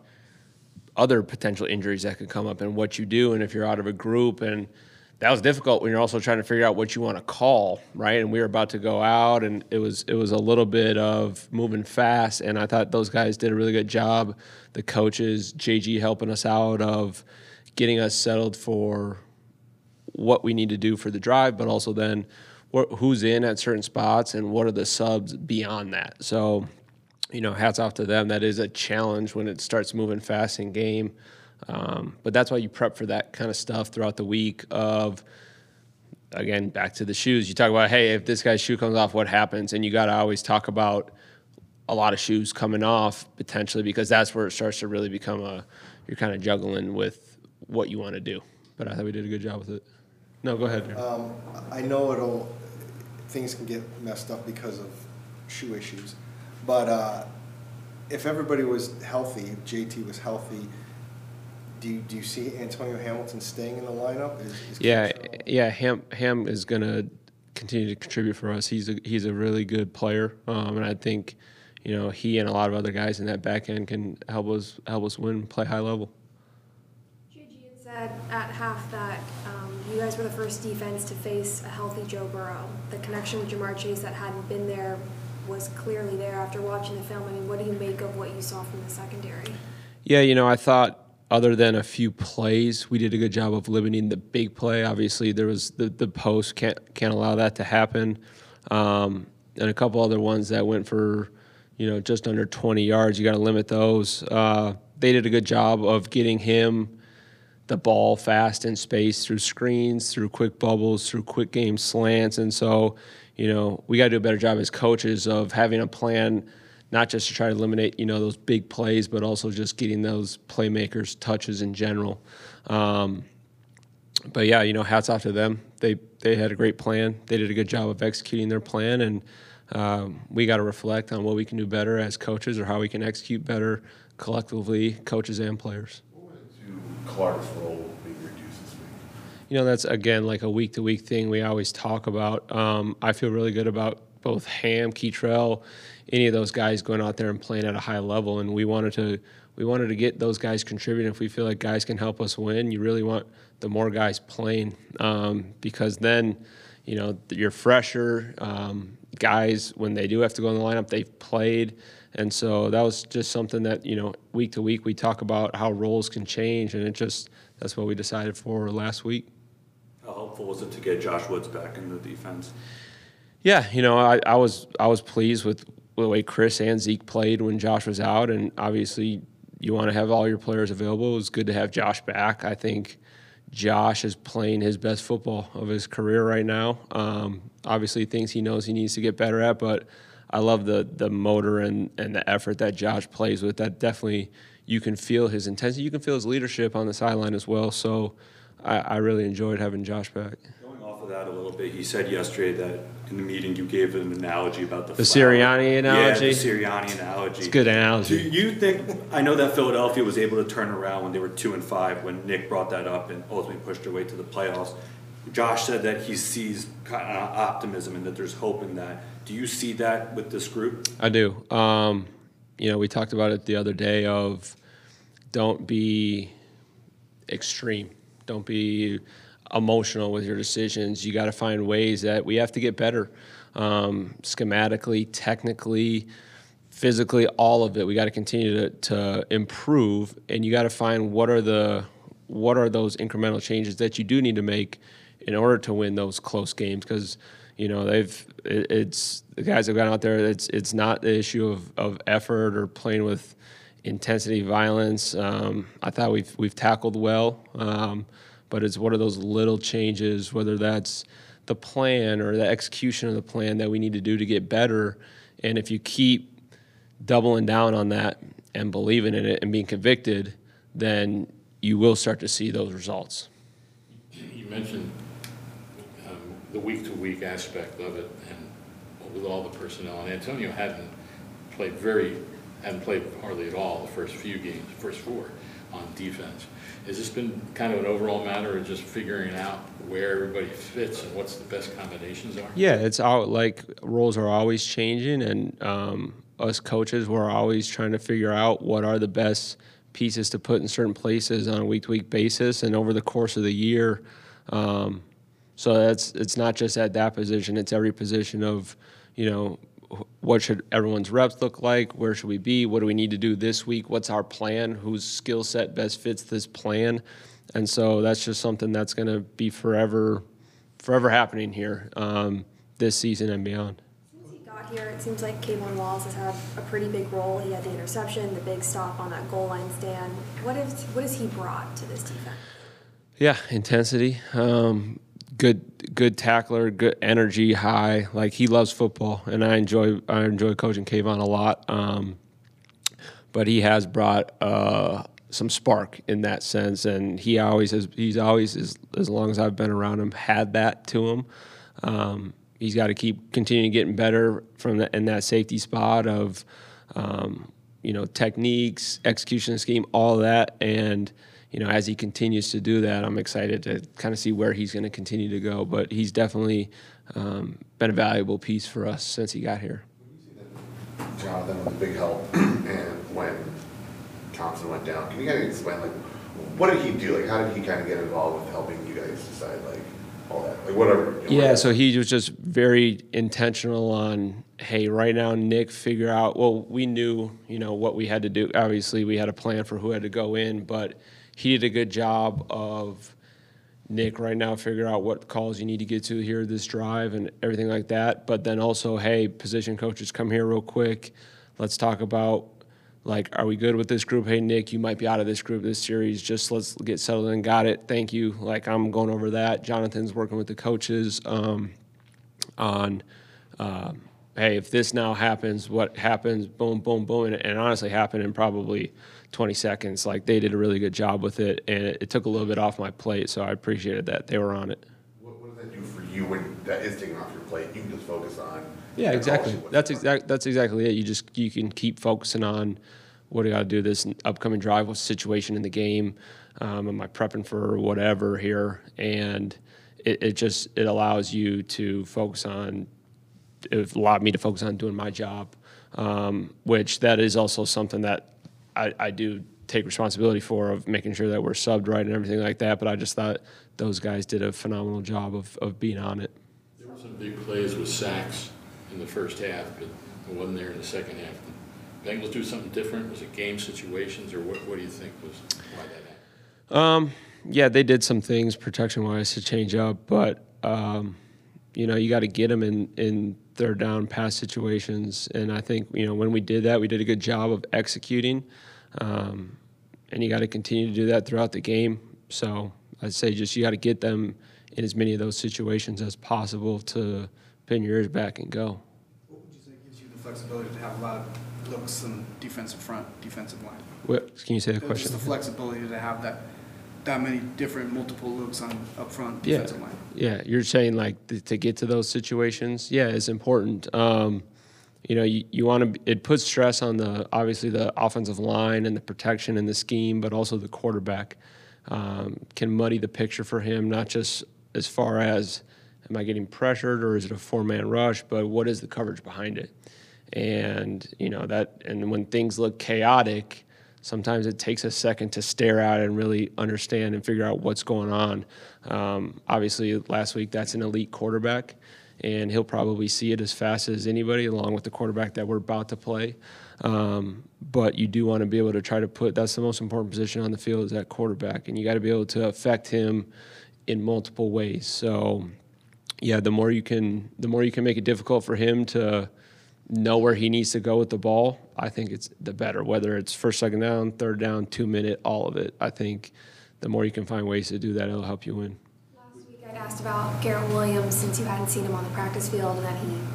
other potential injuries that could come up and what you do and if you're out of a group. And that was difficult when you're also trying to figure out what you want to call, right? And we were about to go out, and it was a little bit of moving fast, and I thought those guys did a really good job, the coaches, JG helping us out, of getting us settled for what we need to do for the drive, but also then who's in at certain spots and what are the subs beyond that. So, you know, hats off to them. That is a challenge when it starts moving fast in game. But that's why you prep for that kind of stuff throughout the week of, again, back to the shoes. You talk about, hey, if this guy's shoe comes off, what happens? And you got to always talk about a lot of shoes coming off potentially, because that's where it starts to really become you're kind of juggling with what you want to do. But I thought we did a good job with it. No, go ahead. I know things can get messed up because of shoe issues. But if everybody was healthy, if JT was healthy, do you see Antonio Hamilton staying in the lineup? Yeah. Ham is going to continue to contribute for us. He's a really good player, and I think, you know, he and a lot of other guys in that back end can help us win and play high level. JG had said at half that you guys were the first defense to face a healthy Joe Burrow. The connection with Jamar Chase that hadn't been there was clearly there after watching the film. I mean, what do you make of what you saw from the secondary? Yeah, you know, I thought other than a few plays, we did a good job of limiting the big play. Obviously, there was the post, can't allow that to happen. And a couple other ones that went for, you know, just under 20 yards. You got to limit those. They did a good job of getting him the ball fast in space through screens, through quick bubbles, through quick game slants. And so, you know, we got to do a better job as coaches of having a plan, not just to try to eliminate, you know, those big plays, but also just getting those playmakers touches in general. But yeah, you know, hats off to them. They had a great plan. They did a good job of executing their plan, and we got to reflect on what we can do better as coaches, or how we can execute better collectively, coaches and players. What did Clark's role being reduced this week? You know, that's, again, like a week-to-week thing we always talk about. I feel really good about both Ham, Ketrell, any of those guys going out there and playing at a high level, and we wanted to get those guys contributing. If we feel like guys can help us win, you really want the more guys playing, because then, you know, you're fresher. Guys, when they do have to go in the lineup, they've played. And so that was just something that, you know, week to week we talk about how roles can change, and that's what we decided for last week. How helpful was it to get Josh Woods back in the defense? Yeah, you know, I was pleased with the way Chris and Zeke played when Josh was out, and obviously you want to have all your players available. It was good to have Josh back. I think Josh is playing his best football of his career right now. Obviously things he knows he needs to get better at, but I love the motor and the effort that Josh plays with. That definitely, you can feel his intensity. You can feel his leadership on the sideline as well. So I really enjoyed having Josh back. That a little bit. You said yesterday that in the meeting you gave an analogy about the Sirianni analogy. Yeah, the Sirianni analogy. It's a good analogy. Do you think, I know that Philadelphia was able to turn around when they were 2-5 when Nick brought that up and ultimately pushed their way to the playoffs. Josh said that he sees kind of optimism and that there's hope in that. Do you see that with this group? I do. You know, we talked about it the other day of don't be extreme. Don't be emotional with your decisions. You got to find ways that we have to get better, schematically, technically, physically, all of it. We got to continue to improve, and you got to find what are those incremental changes that you do need to make in order to win those close games. Because, you know, it's the guys have gone out there. It's not the issue of effort or playing with intensity, violence. I thought we've tackled well. But it's what are those little changes, whether that's the plan or the execution of the plan, that we need to do to get better. And if you keep doubling down on that and believing in it and being convicted, then you will start to see those results. You mentioned the week-to-week aspect of it, and with all the personnel. And Antonio hadn't played hardly at all the first few games, first four. on defense. Has this been kind of an overall matter of just figuring out where everybody fits and what's the best combinations are? Yeah, it's all like roles are always changing, and us coaches, we're always trying to figure out what are the best pieces to put in certain places on a week-to-week basis and over the course of the year. So it's not just at that position, it's every position of, you know, what should everyone's reps look like? Where should we be? What do we need to do this week? What's our plan? Whose skill set best fits this plan? And so that's just something that's going to be forever happening here this season and beyond. Since he got here, it seems like Kayvon Wallace has had a pretty big role. He had the interception, the big stop on that goal line stand. What has he brought to this defense? Yeah, intensity. Good tackler, good energy, high. Like, he loves football, and I enjoy coaching Kayvon a lot. But he has brought some spark in that sense, and he always has. He's always, as long as I've been around him, had that to him. He's got to continue getting better from in that safety spot of, you know, techniques, execution scheme, all that, and. You know, as he continues to do that, I'm excited to kind of see where he's going to continue to go. But he's definitely been a valuable piece for us since he got here. Jonathan was a big help, and when Thompson went down, can you guys explain, like, what did he do? Like, how did he kind of get involved with helping you guys decide, like, all that, like, whatever? You know, yeah, so he was just very intentional on, hey, right now, Nick, figure out. Well, we knew, you know, what we had to do. Obviously, we had a plan for who had to go in, but he did a good job of, Nick, right now, figure out what calls you need to get to here, this drive and everything like that. But then also, hey, position coaches, come here real quick. Let's talk about, like, are we good with this group? Hey, Nick, you might be out of this group this series. Just let's get settled in. Got it. Thank you. Like, I'm going over that. Jonathan's working with the coaches on, hey, if this now happens, what happens? Boom, boom, boom. And honestly, happened in probably 20 seconds. Like, they did a really good job with it, and it took a little bit off my plate, so I appreciated that they were on it. What does that do for you when that is taken off your plate? You can just focus on. Yeah, exactly. That's exactly it. You can keep focusing on what do I got to do this upcoming drive, what's the situation in the game, am I prepping for whatever here, and it allows you to focus on. It allowed me to focus on doing my job, which that is also something that. I do take responsibility for, of making sure that we're subbed right and everything like that, but I just thought those guys did a phenomenal job of being on it. There were some big plays with sacks in the first half, but it wasn't there in the second half. Did Bengals do something different? Was it game situations, or what do you think was why that happened? Yeah, they did some things protection-wise to change up, but, you know, you got to get them in third down pass situations, and I think, you know, when we did that, we did a good job of executing, and you got to continue to do that throughout the game. So I'd say just you got to get them in as many of those situations as possible to pin your ears back and go. What would you say gives you the flexibility to have a lot of looks in defensive front, defensive line? What, can you say the question? Just the flexibility to have that many different multiple looks on up front defensive line. Yeah, you're saying, like, to get to those situations. Yeah, it's important. You know, you want to. It puts stress on obviously the offensive line and the protection and the scheme, but also the quarterback can muddy the picture for him. Not just as far as am I getting pressured or is it a four-man rush, but what is the coverage behind it? And you know that. And when things look chaotic. Sometimes it takes a second to stare out and really understand and figure out what's going on. Obviously, last week, that's an elite quarterback, and he'll probably see it as fast as anybody, along with the quarterback that we're about to play. But you do want to be able to try to put – that's the most important position on the field is that quarterback, and you got to be able to affect him in multiple ways. So, yeah, the more you can make it difficult for him to – know where he needs to go with the ball, I think it's the better, whether it's first, second down, third down, 2 minute, all of it. I think the more you can find ways to do that, it'll help you win. Last week I'd asked about Garrett Williams since you hadn't seen him on the practice field, and then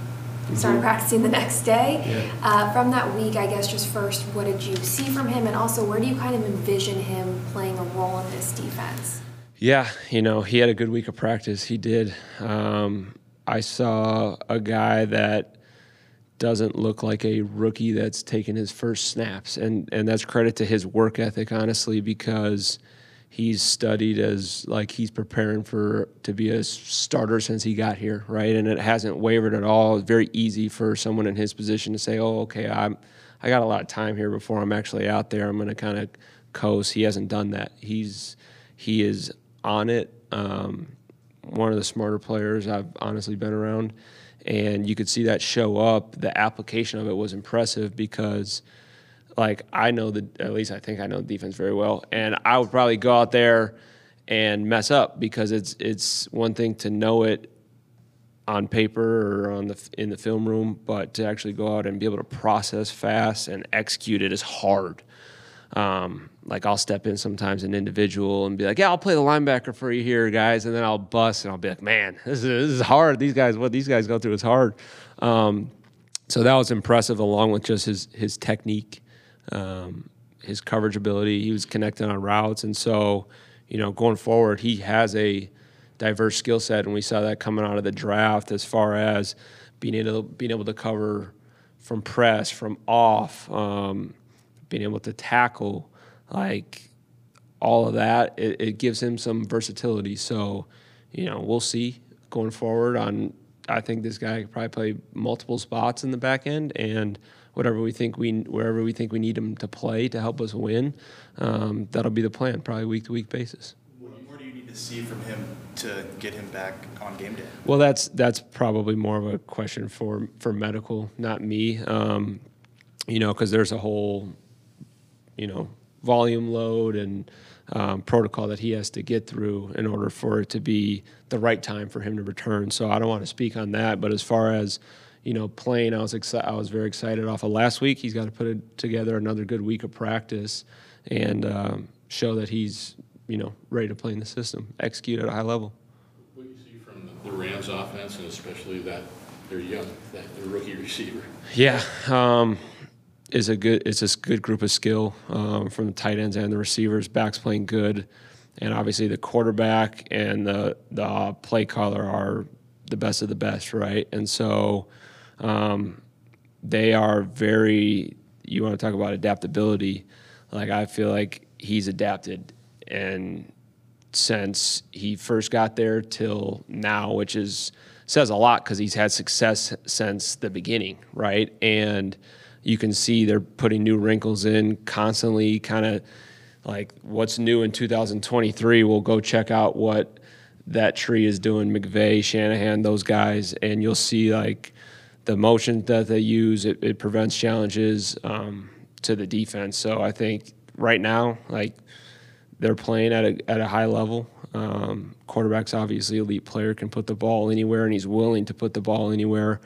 he started practicing the next day. Yeah. From that week, I guess just first, what did you see from him, and also where do you kind of envision him playing a role in this defense? Yeah, you know, he had a good week of practice. He did. I saw a guy that doesn't look like a rookie that's taken his first snaps. And that's credit to his work ethic, honestly, because he's studied as like he's preparing for to be a starter since he got here, right? And it hasn't wavered at all. It's very easy for someone in his position to say, oh, okay, I got a lot of time here before I'm actually out there. I'm going to kind of coast. He hasn't done that. He is on it. One of the smarter players I've honestly been around. And you could see that show up. The application of it was impressive because, like, I know at least I think I know the defense very well. And I would probably go out there and mess up because it's one thing to know it on paper or in the film room, but to actually go out and be able to process fast and execute it is hard. Like I'll step in sometimes an individual and be like, yeah, I'll play the linebacker for you here, guys. And then I'll bust and I'll be like, man, this is hard. What these guys go through is hard. So that was impressive along with just his technique, his coverage ability. He was connecting on routes. And so, going forward, he has a diverse skill set, and we saw that coming out of the draft as far as being able to cover from press, from off, being able to tackle, like all of that. It gives him some versatility. So, we'll see going forward on – I think this guy could probably play multiple spots in the back end, and wherever we think we need him to play to help us win, that'll be the plan, probably week-to-week basis. What do you need to see from him to get him back on game day? Well, that's probably more of a question for medical, not me. Because there's a whole, volume load and protocol that he has to get through in order for it to be the right time for him to return. So I don't want to speak on that. But as far as, playing, I was very excited off of last week. He's got to put together another good week of practice and show that he's ready to play in the system, execute at a high level. What do you see from the Rams offense, and especially that they're young, that their rookie receiver? Yeah, it's a good group of skill from the tight ends and the receivers. Backs playing good, and obviously the quarterback and the play caller are the best of the best, right? And so they are very. You want to talk about adaptability? Like I feel like he's adapted. And since he first got there till now, which says a lot because he's had success since the beginning, right? And you can see they're putting new wrinkles in constantly, kind of like what's new in 2023. We'll go check out what that tree is doing, McVay, Shanahan, those guys, and you'll see like the motion that they use. It prevents challenges to the defense. So I think right now, like, they're playing at a high level. Quarterback's obviously elite player, can put the ball anywhere, and he's willing to put the ball anywhere.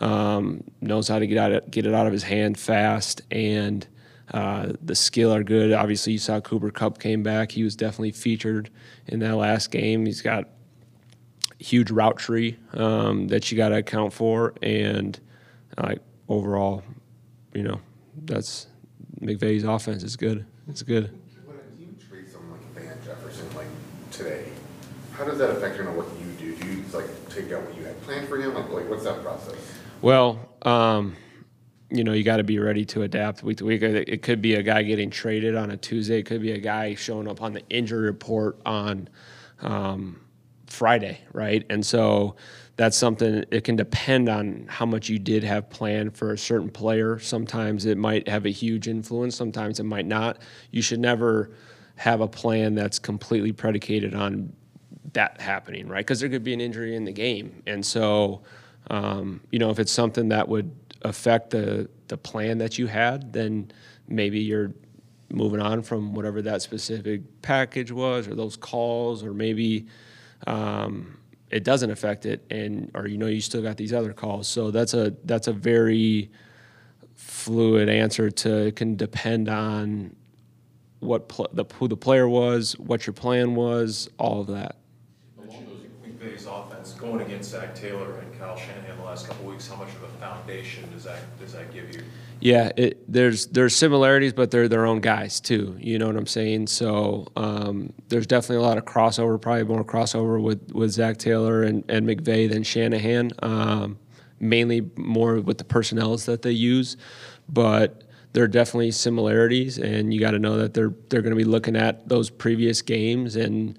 Knows how to get it out of his hand fast, and the skill are good. Obviously, you saw Cooper Kupp came back. He was definitely featured in that last game. He's got a huge route tree that you got to account for, and overall, that's McVay's offense is good. It's good. Today, how does that affect you on what you do? Do you take out what you had planned for him? What's that process? Well, you got to be ready to adapt week to week. It could be a guy getting traded on a Tuesday. It could be a guy showing up on the injury report on Friday, right? And so that's something. It can depend on how much you did have planned for a certain player. Sometimes it might have a huge influence. Sometimes it might not. You should never have a plan that's completely predicated on that happening, right? Because there could be an injury in the game. And so, if it's something that would affect the plan that you had, then maybe you're moving on from whatever that specific package was or those calls, or maybe it doesn't affect it or you still got these other calls. So that's a very fluid answer to it. Can depend on who the player was, what your plan was, all of that. Along those McVay's offense, going against Zach Taylor and Kyle Shanahan the last couple of weeks, how much of a foundation does that give you? Yeah, there's similarities, but they're their own guys too. You know what I'm saying? So there's definitely a lot of crossover, probably more crossover with Zach Taylor and McVay than Shanahan. mainly more with the personnels that they use, but there are definitely similarities, and you got to know that they're going to be looking at those previous games and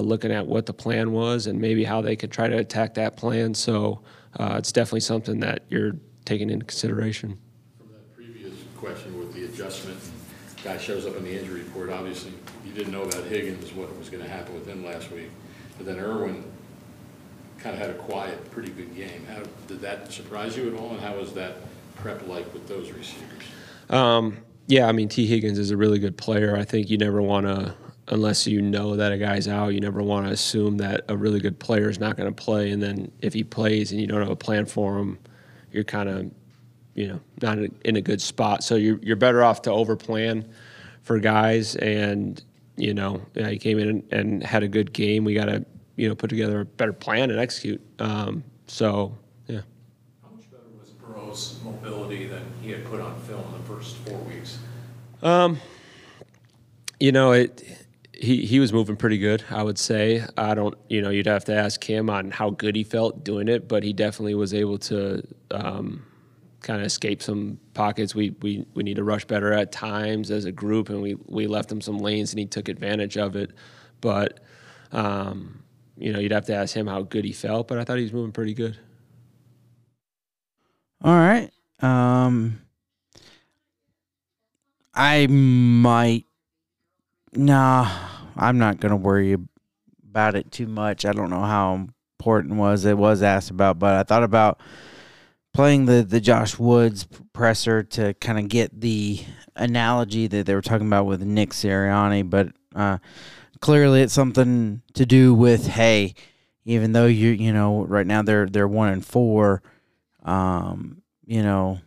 looking at what the plan was and maybe how they could try to attack that plan. So it's definitely something that you're taking into consideration. From that previous question with the adjustment, guy shows up in the injury report. Obviously, you didn't know about Higgins, what was going to happen with him last week, but then Irwin kind of had a quiet, pretty good game. How did that surprise you at all, and how was that prep like with those receivers? Yeah, I mean, T. Higgins is a really good player. I think you never want to, unless you know that a guy's out, you never want to assume that a really good player is not going to play. And then if he plays and you don't have a plan for him, you're kind of, you know, not in a good spot. So you're better off to over-plan for guys. And, you know, he came in and had a good game. We got to, you know, put together a better plan and execute. Yeah. How much better was Burrow's mobility than he had put on film in the first 4 weeks? You know, he was moving pretty good, I would say. I don't, you know, you'd have to ask him on how good he felt doing it, but he definitely was able to kind of escape some pockets. We need to rush better at times as a group, and we left him some lanes, and he took advantage of it. But you know, you'd have to ask him how good he felt, but I thought he was moving pretty good. All right. I'm not going to worry about it too much. I don't know how important it was asked about, but I thought about playing the Josh Woods presser to kind of get the analogy that they were talking about with Nick Sirianni, but clearly it's something to do with, hey, even though you know, right now they're 1-4, you know,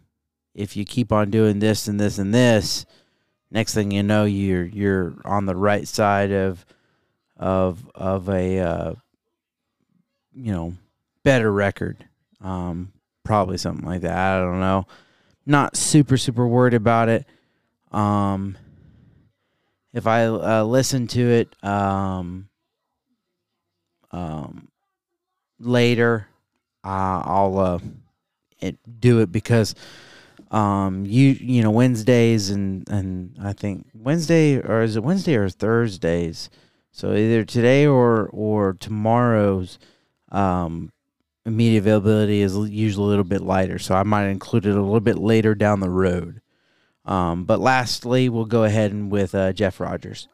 if you keep on doing this and this and this, next thing you know, you're on the right side of a you know, better record, probably something like that. I don't know. Not super worried about it. If I listen to it later, I'll do it because you know, Wednesdays and I think Wednesday, or is it Wednesday or Thursdays? So either today or tomorrow's media availability is usually a little bit lighter, so I might include it a little bit later down the road. But lastly, we'll go ahead and with Jeff Rodgers.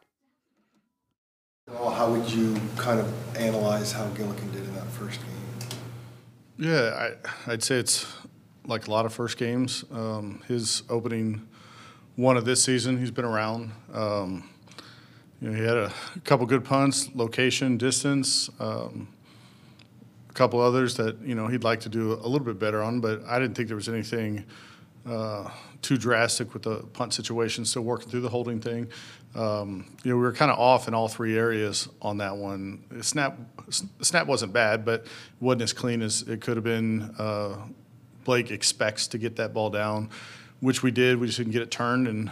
How would you kind of analyze how Gillikin did in that first game? Yeah, I'd say it's like a lot of first games. His opening one of this season, he's been around. You know, he had a couple good punts, location, distance, a couple others that, you know, he'd like to do a little bit better on, but I didn't think there was anything too drastic with the punt situation, still working through the holding thing. You know, we were kind of off in all three areas on that one. The snap wasn't bad, but wasn't as clean as it could have been. Blake expects to get that ball down, which we did. We just didn't get it turned and,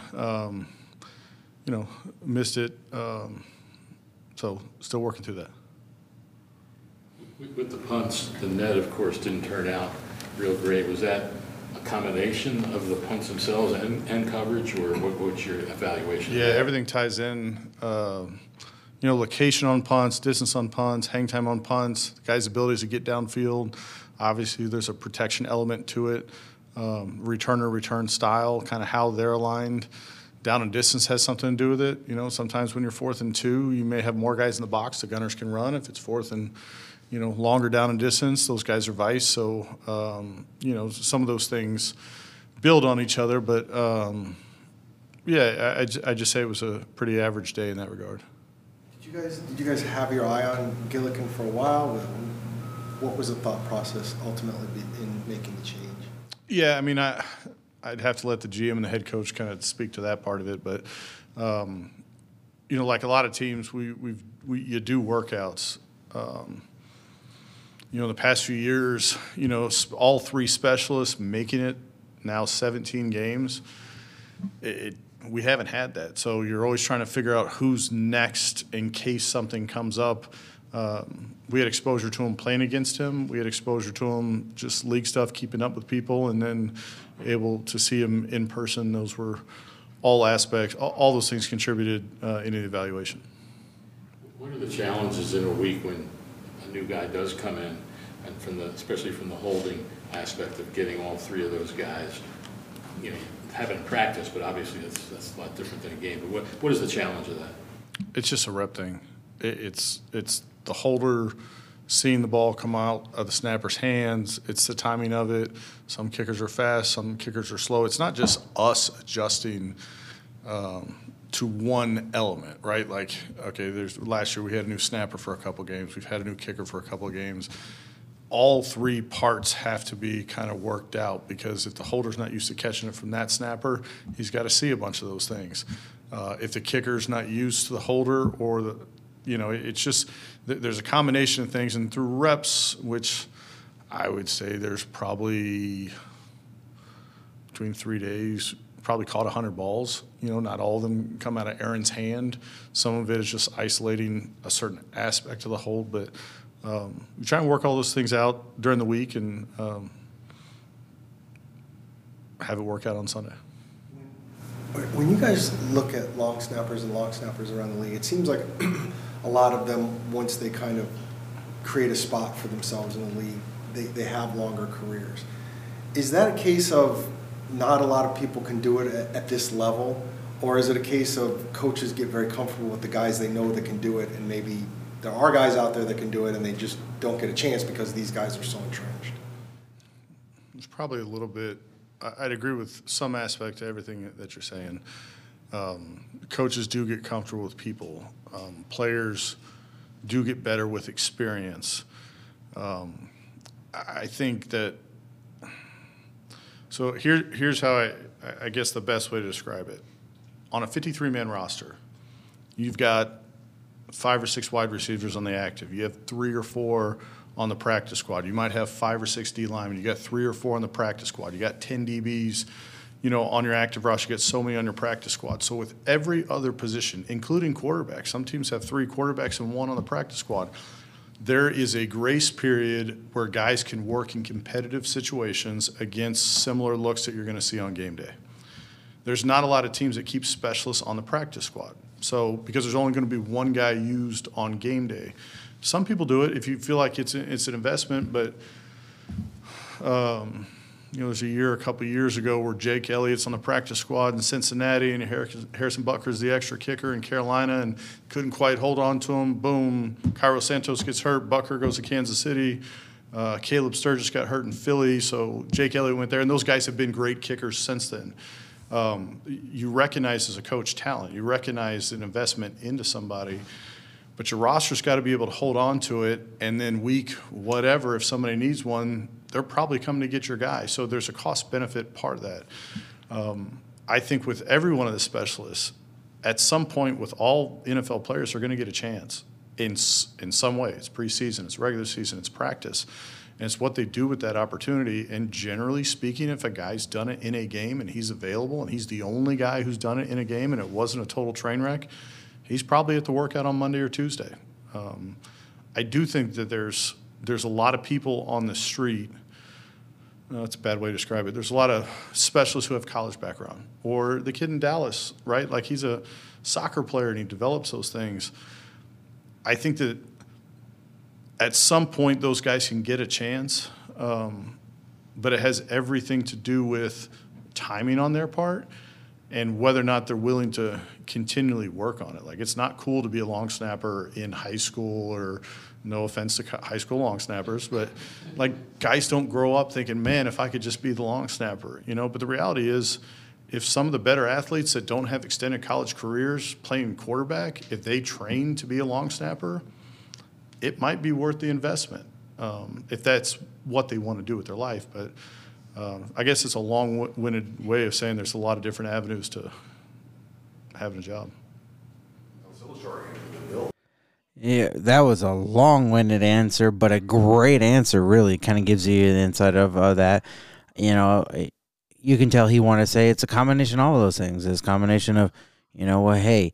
you know, missed it. So still working through that. With the punts, the net, of course, didn't turn out real great. Was that a combination of the punts themselves and coverage, or what's your evaluation? Yeah, everything ties in. You know, location on punts, distance on punts, hang time on punts, the guy's abilities to get downfield. Obviously, there's a protection element to it. Return style, kind of how they're aligned. Down and distance has something to do with it. You know, sometimes when you're 4th and 2, you may have more guys in the box. The gunners can run. If it's 4th and, you know, longer down and distance, those guys are vice. So, you know, some of those things build on each other. But, yeah, I just say it was a pretty average day in that regard. Did you guys have your eye on Gillikin for a while? What was the thought process ultimately in making the change? Yeah, I mean, I'd have to let the GM and the head coach kind of speak to that part of it. But, you know, like a lot of teams, you do workouts. You know, the past few years, you know, all three specialists making it now 17 games, we haven't had that. So you're always trying to figure out who's next in case something comes up. We had exposure to him playing against him. We had exposure to him just league stuff, keeping up with people, and then able to see him in person. Those were all aspects. All those things contributed in the evaluation. What are the challenges in a week when a new guy does come in, and from the, especially from the holding aspect of getting all three of those guys, you know, having practice, but obviously that's a lot different than a game. But what is the challenge of that? It's just a rep thing. It's the holder seeing the ball come out of the snapper's hands. It's the timing of it. Some kickers are fast, some kickers are slow. It's not just us adjusting to one element, right? Like, okay, there's last year we had a new snapper for a couple games. We've had a new kicker for a couple games. All three parts have to be kind of worked out, because if the holder's not used to catching it from that snapper, he's got to see a bunch of those things. If the kicker's not used to the holder, or the, you know, it's just there's a combination of things. And through reps, which I would say there's probably between 3 days, probably caught 100 balls. You know, not all of them come out of Aaron's hand. Some of it is just isolating a certain aspect of the hold. But we try and work all those things out during the week and have it work out on Sunday. When you guys look at long snappers around the league, it seems like a lot of them, once they kind of create a spot for themselves in the league, they have longer careers. Is that a case of not a lot of people can do it at this level, or is it a case of coaches get very comfortable with the guys they know that can do it, and maybe there are guys out there that can do it and they just don't get a chance because these guys are so entrenched? It's probably a little bit. I'd agree with some aspect to everything that you're saying. Coaches do get comfortable with people. Players do get better with experience. I think that – so here's how I guess the best way to describe it. On a 53-man roster, you've got 5 or 6 wide receivers on the active. You have 3 or 4 – on the practice squad. You might have 5 or 6 D linemen. You got 3 or 4 on the practice squad. You got 10 DBs, you know, on your active roster. You get so many on your practice squad. So with every other position, including quarterbacks, some teams have 3 quarterbacks and 1 on the practice squad. There is a grace period where guys can work in competitive situations against similar looks that you're going to see on game day. There's not a lot of teams that keep specialists on the practice squad. So because there's only going to be one guy used on game day. Some people do it if you feel like it's an investment, but you know, there's a couple of years ago where Jake Elliott's on the practice squad in Cincinnati and Harrison Butker's the extra kicker in Carolina and couldn't quite hold on to him. Boom, Cairo Santos gets hurt. Butker goes to Kansas City. Caleb Sturgis got hurt in Philly, so Jake Elliott went there, and those guys have been great kickers since then. You recognize as a coach talent. You recognize an investment into somebody. But your roster's got to be able to hold on to it, and then week whatever, if somebody needs one, they're probably coming to get your guy. So there's a cost-benefit part of that. I think with every one of the specialists, at some point with all NFL players, they're going to get a chance in some way. It's preseason, it's regular season, it's practice. And it's what they do with that opportunity. And generally speaking, if a guy's done it in a game and he's available and he's the only guy who's done it in a game and it wasn't a total train wreck, he's probably at the workout on Monday or Tuesday. I do think that there's a lot of people on the street. That's a bad way to describe it. There's a lot of specialists who have college background. Or the kid in Dallas, right? Like, he's a soccer player and he develops those things. I think that at some point those guys can get a chance, but it has everything to do with timing on their part and whether or not they're willing to continually work on it. Like, it's not cool to be a long snapper in high school, or no offense to high school long snappers, but like, guys don't grow up thinking, man, if I could just be the long snapper, you know. But the reality is, if some of the better athletes that don't have extended college careers playing quarterback, if they train to be a long snapper, it might be worth the investment, if that's what they want to do with their life. But I guess it's a long-winded way of saying there's a lot of different avenues to having a job. Yeah, that was a long-winded answer, but a great answer, really. Kind of gives you an insight of that. You know, you can tell he wanted to say it's a combination of all of those things. It's a combination of, you know, well, hey,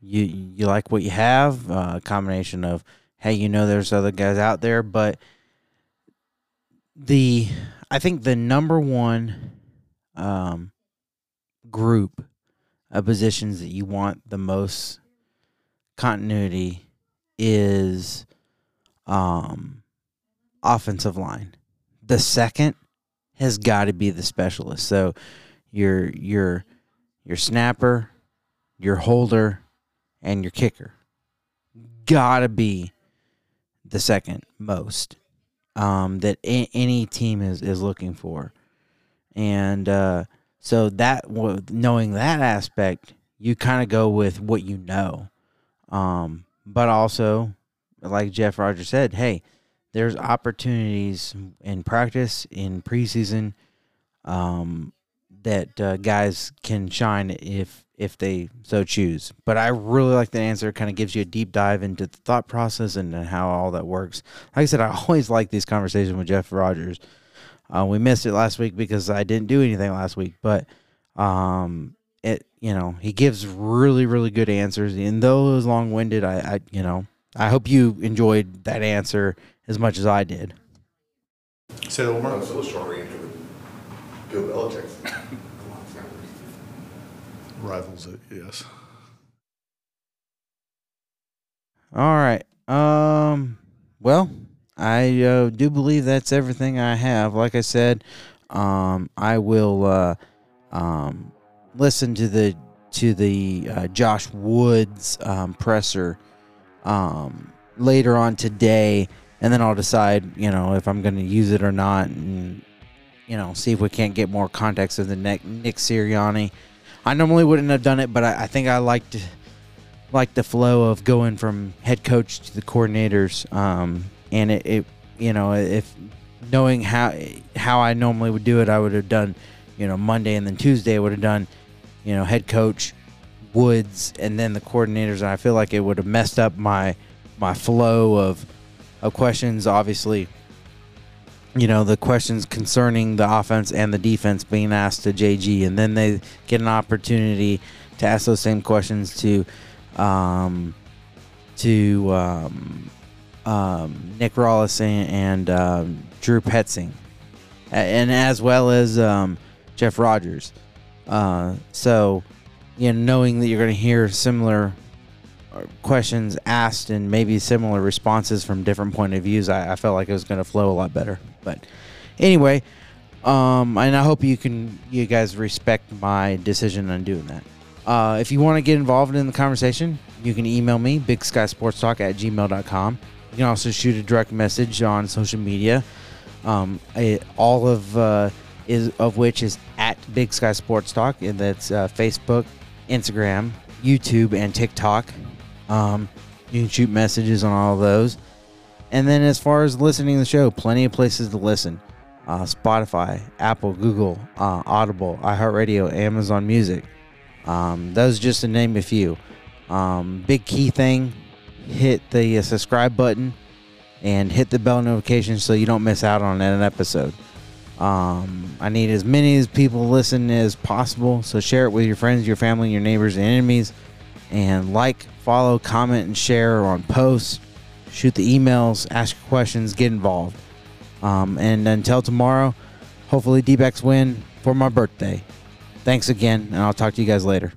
you like what you have, a combination of, hey, you know, there's other guys out there, but I think the number one group of positions that you want the most continuity is offensive line. The second has got to be the specialist. So your snapper, your holder, and your kicker got to be the second most that any team is looking for. And so that, knowing that aspect, you kind of go with what you know. But also, like Jeff Rodgers said, hey, there's opportunities in practice, in preseason, that guys can shine if they so choose. But I really like that answer. It kind of gives you a deep dive into the thought process and how all that works. Like I said, I always like these conversations with Jeff Rodgers. We missed it last week because I didn't do anything last week. But, he gives really, really good answers. And though it was long-winded, I hope you enjoyed that answer as much as I did. So the one was a little short range with Bill Belichick's rivals it, yes. All right. Well, I do believe that's everything I have. Like I said, I will listen to the Josh Woods presser later on today, and then I'll decide, if I'm going to use it or not, and, see if we can't get more context of the Nick Sirianni. I normally wouldn't have done it, but I think I liked the flow of going from head coach to the coordinators, and if knowing how I normally would do it, I would have done, Monday, and then Tuesday I would have done, head coach, Woods, and then the coordinators, and I feel like it would have messed up my flow of questions. Obviously, the questions concerning the offense and the defense being asked to JG, and then they get an opportunity to ask those same questions to Nick Rollis and Drew Petzing, and as well as Jeff Rodgers. So, knowing that you're going to hear similar questions asked and maybe similar responses from different point of views, I felt like it was going to flow a lot better. But anyway, and I hope you guys respect my decision on doing that. If you want to get involved in the conversation, you can email me, bigskysportstalk@gmail.com. You can also shoot a direct message on social media, which is at Big Sky Sports Talk, and that's Facebook, Instagram, YouTube, and TikTok. You can shoot messages on all of those. And then as far as listening to the show, plenty of places to listen. Spotify, Apple, Google, Audible, iHeartRadio, Amazon Music. Those just to name a few. Big key thing, hit the subscribe button and hit the bell notification so you don't miss out on an episode. I need as many as people listen as possible, so share it with your friends, your family, your neighbors, and enemies, and like, follow, comment, and share on posts. Shoot the emails, ask questions, get involved. And until tomorrow, hopefully D-backs win for my birthday. Thanks again, and I'll talk to you guys later.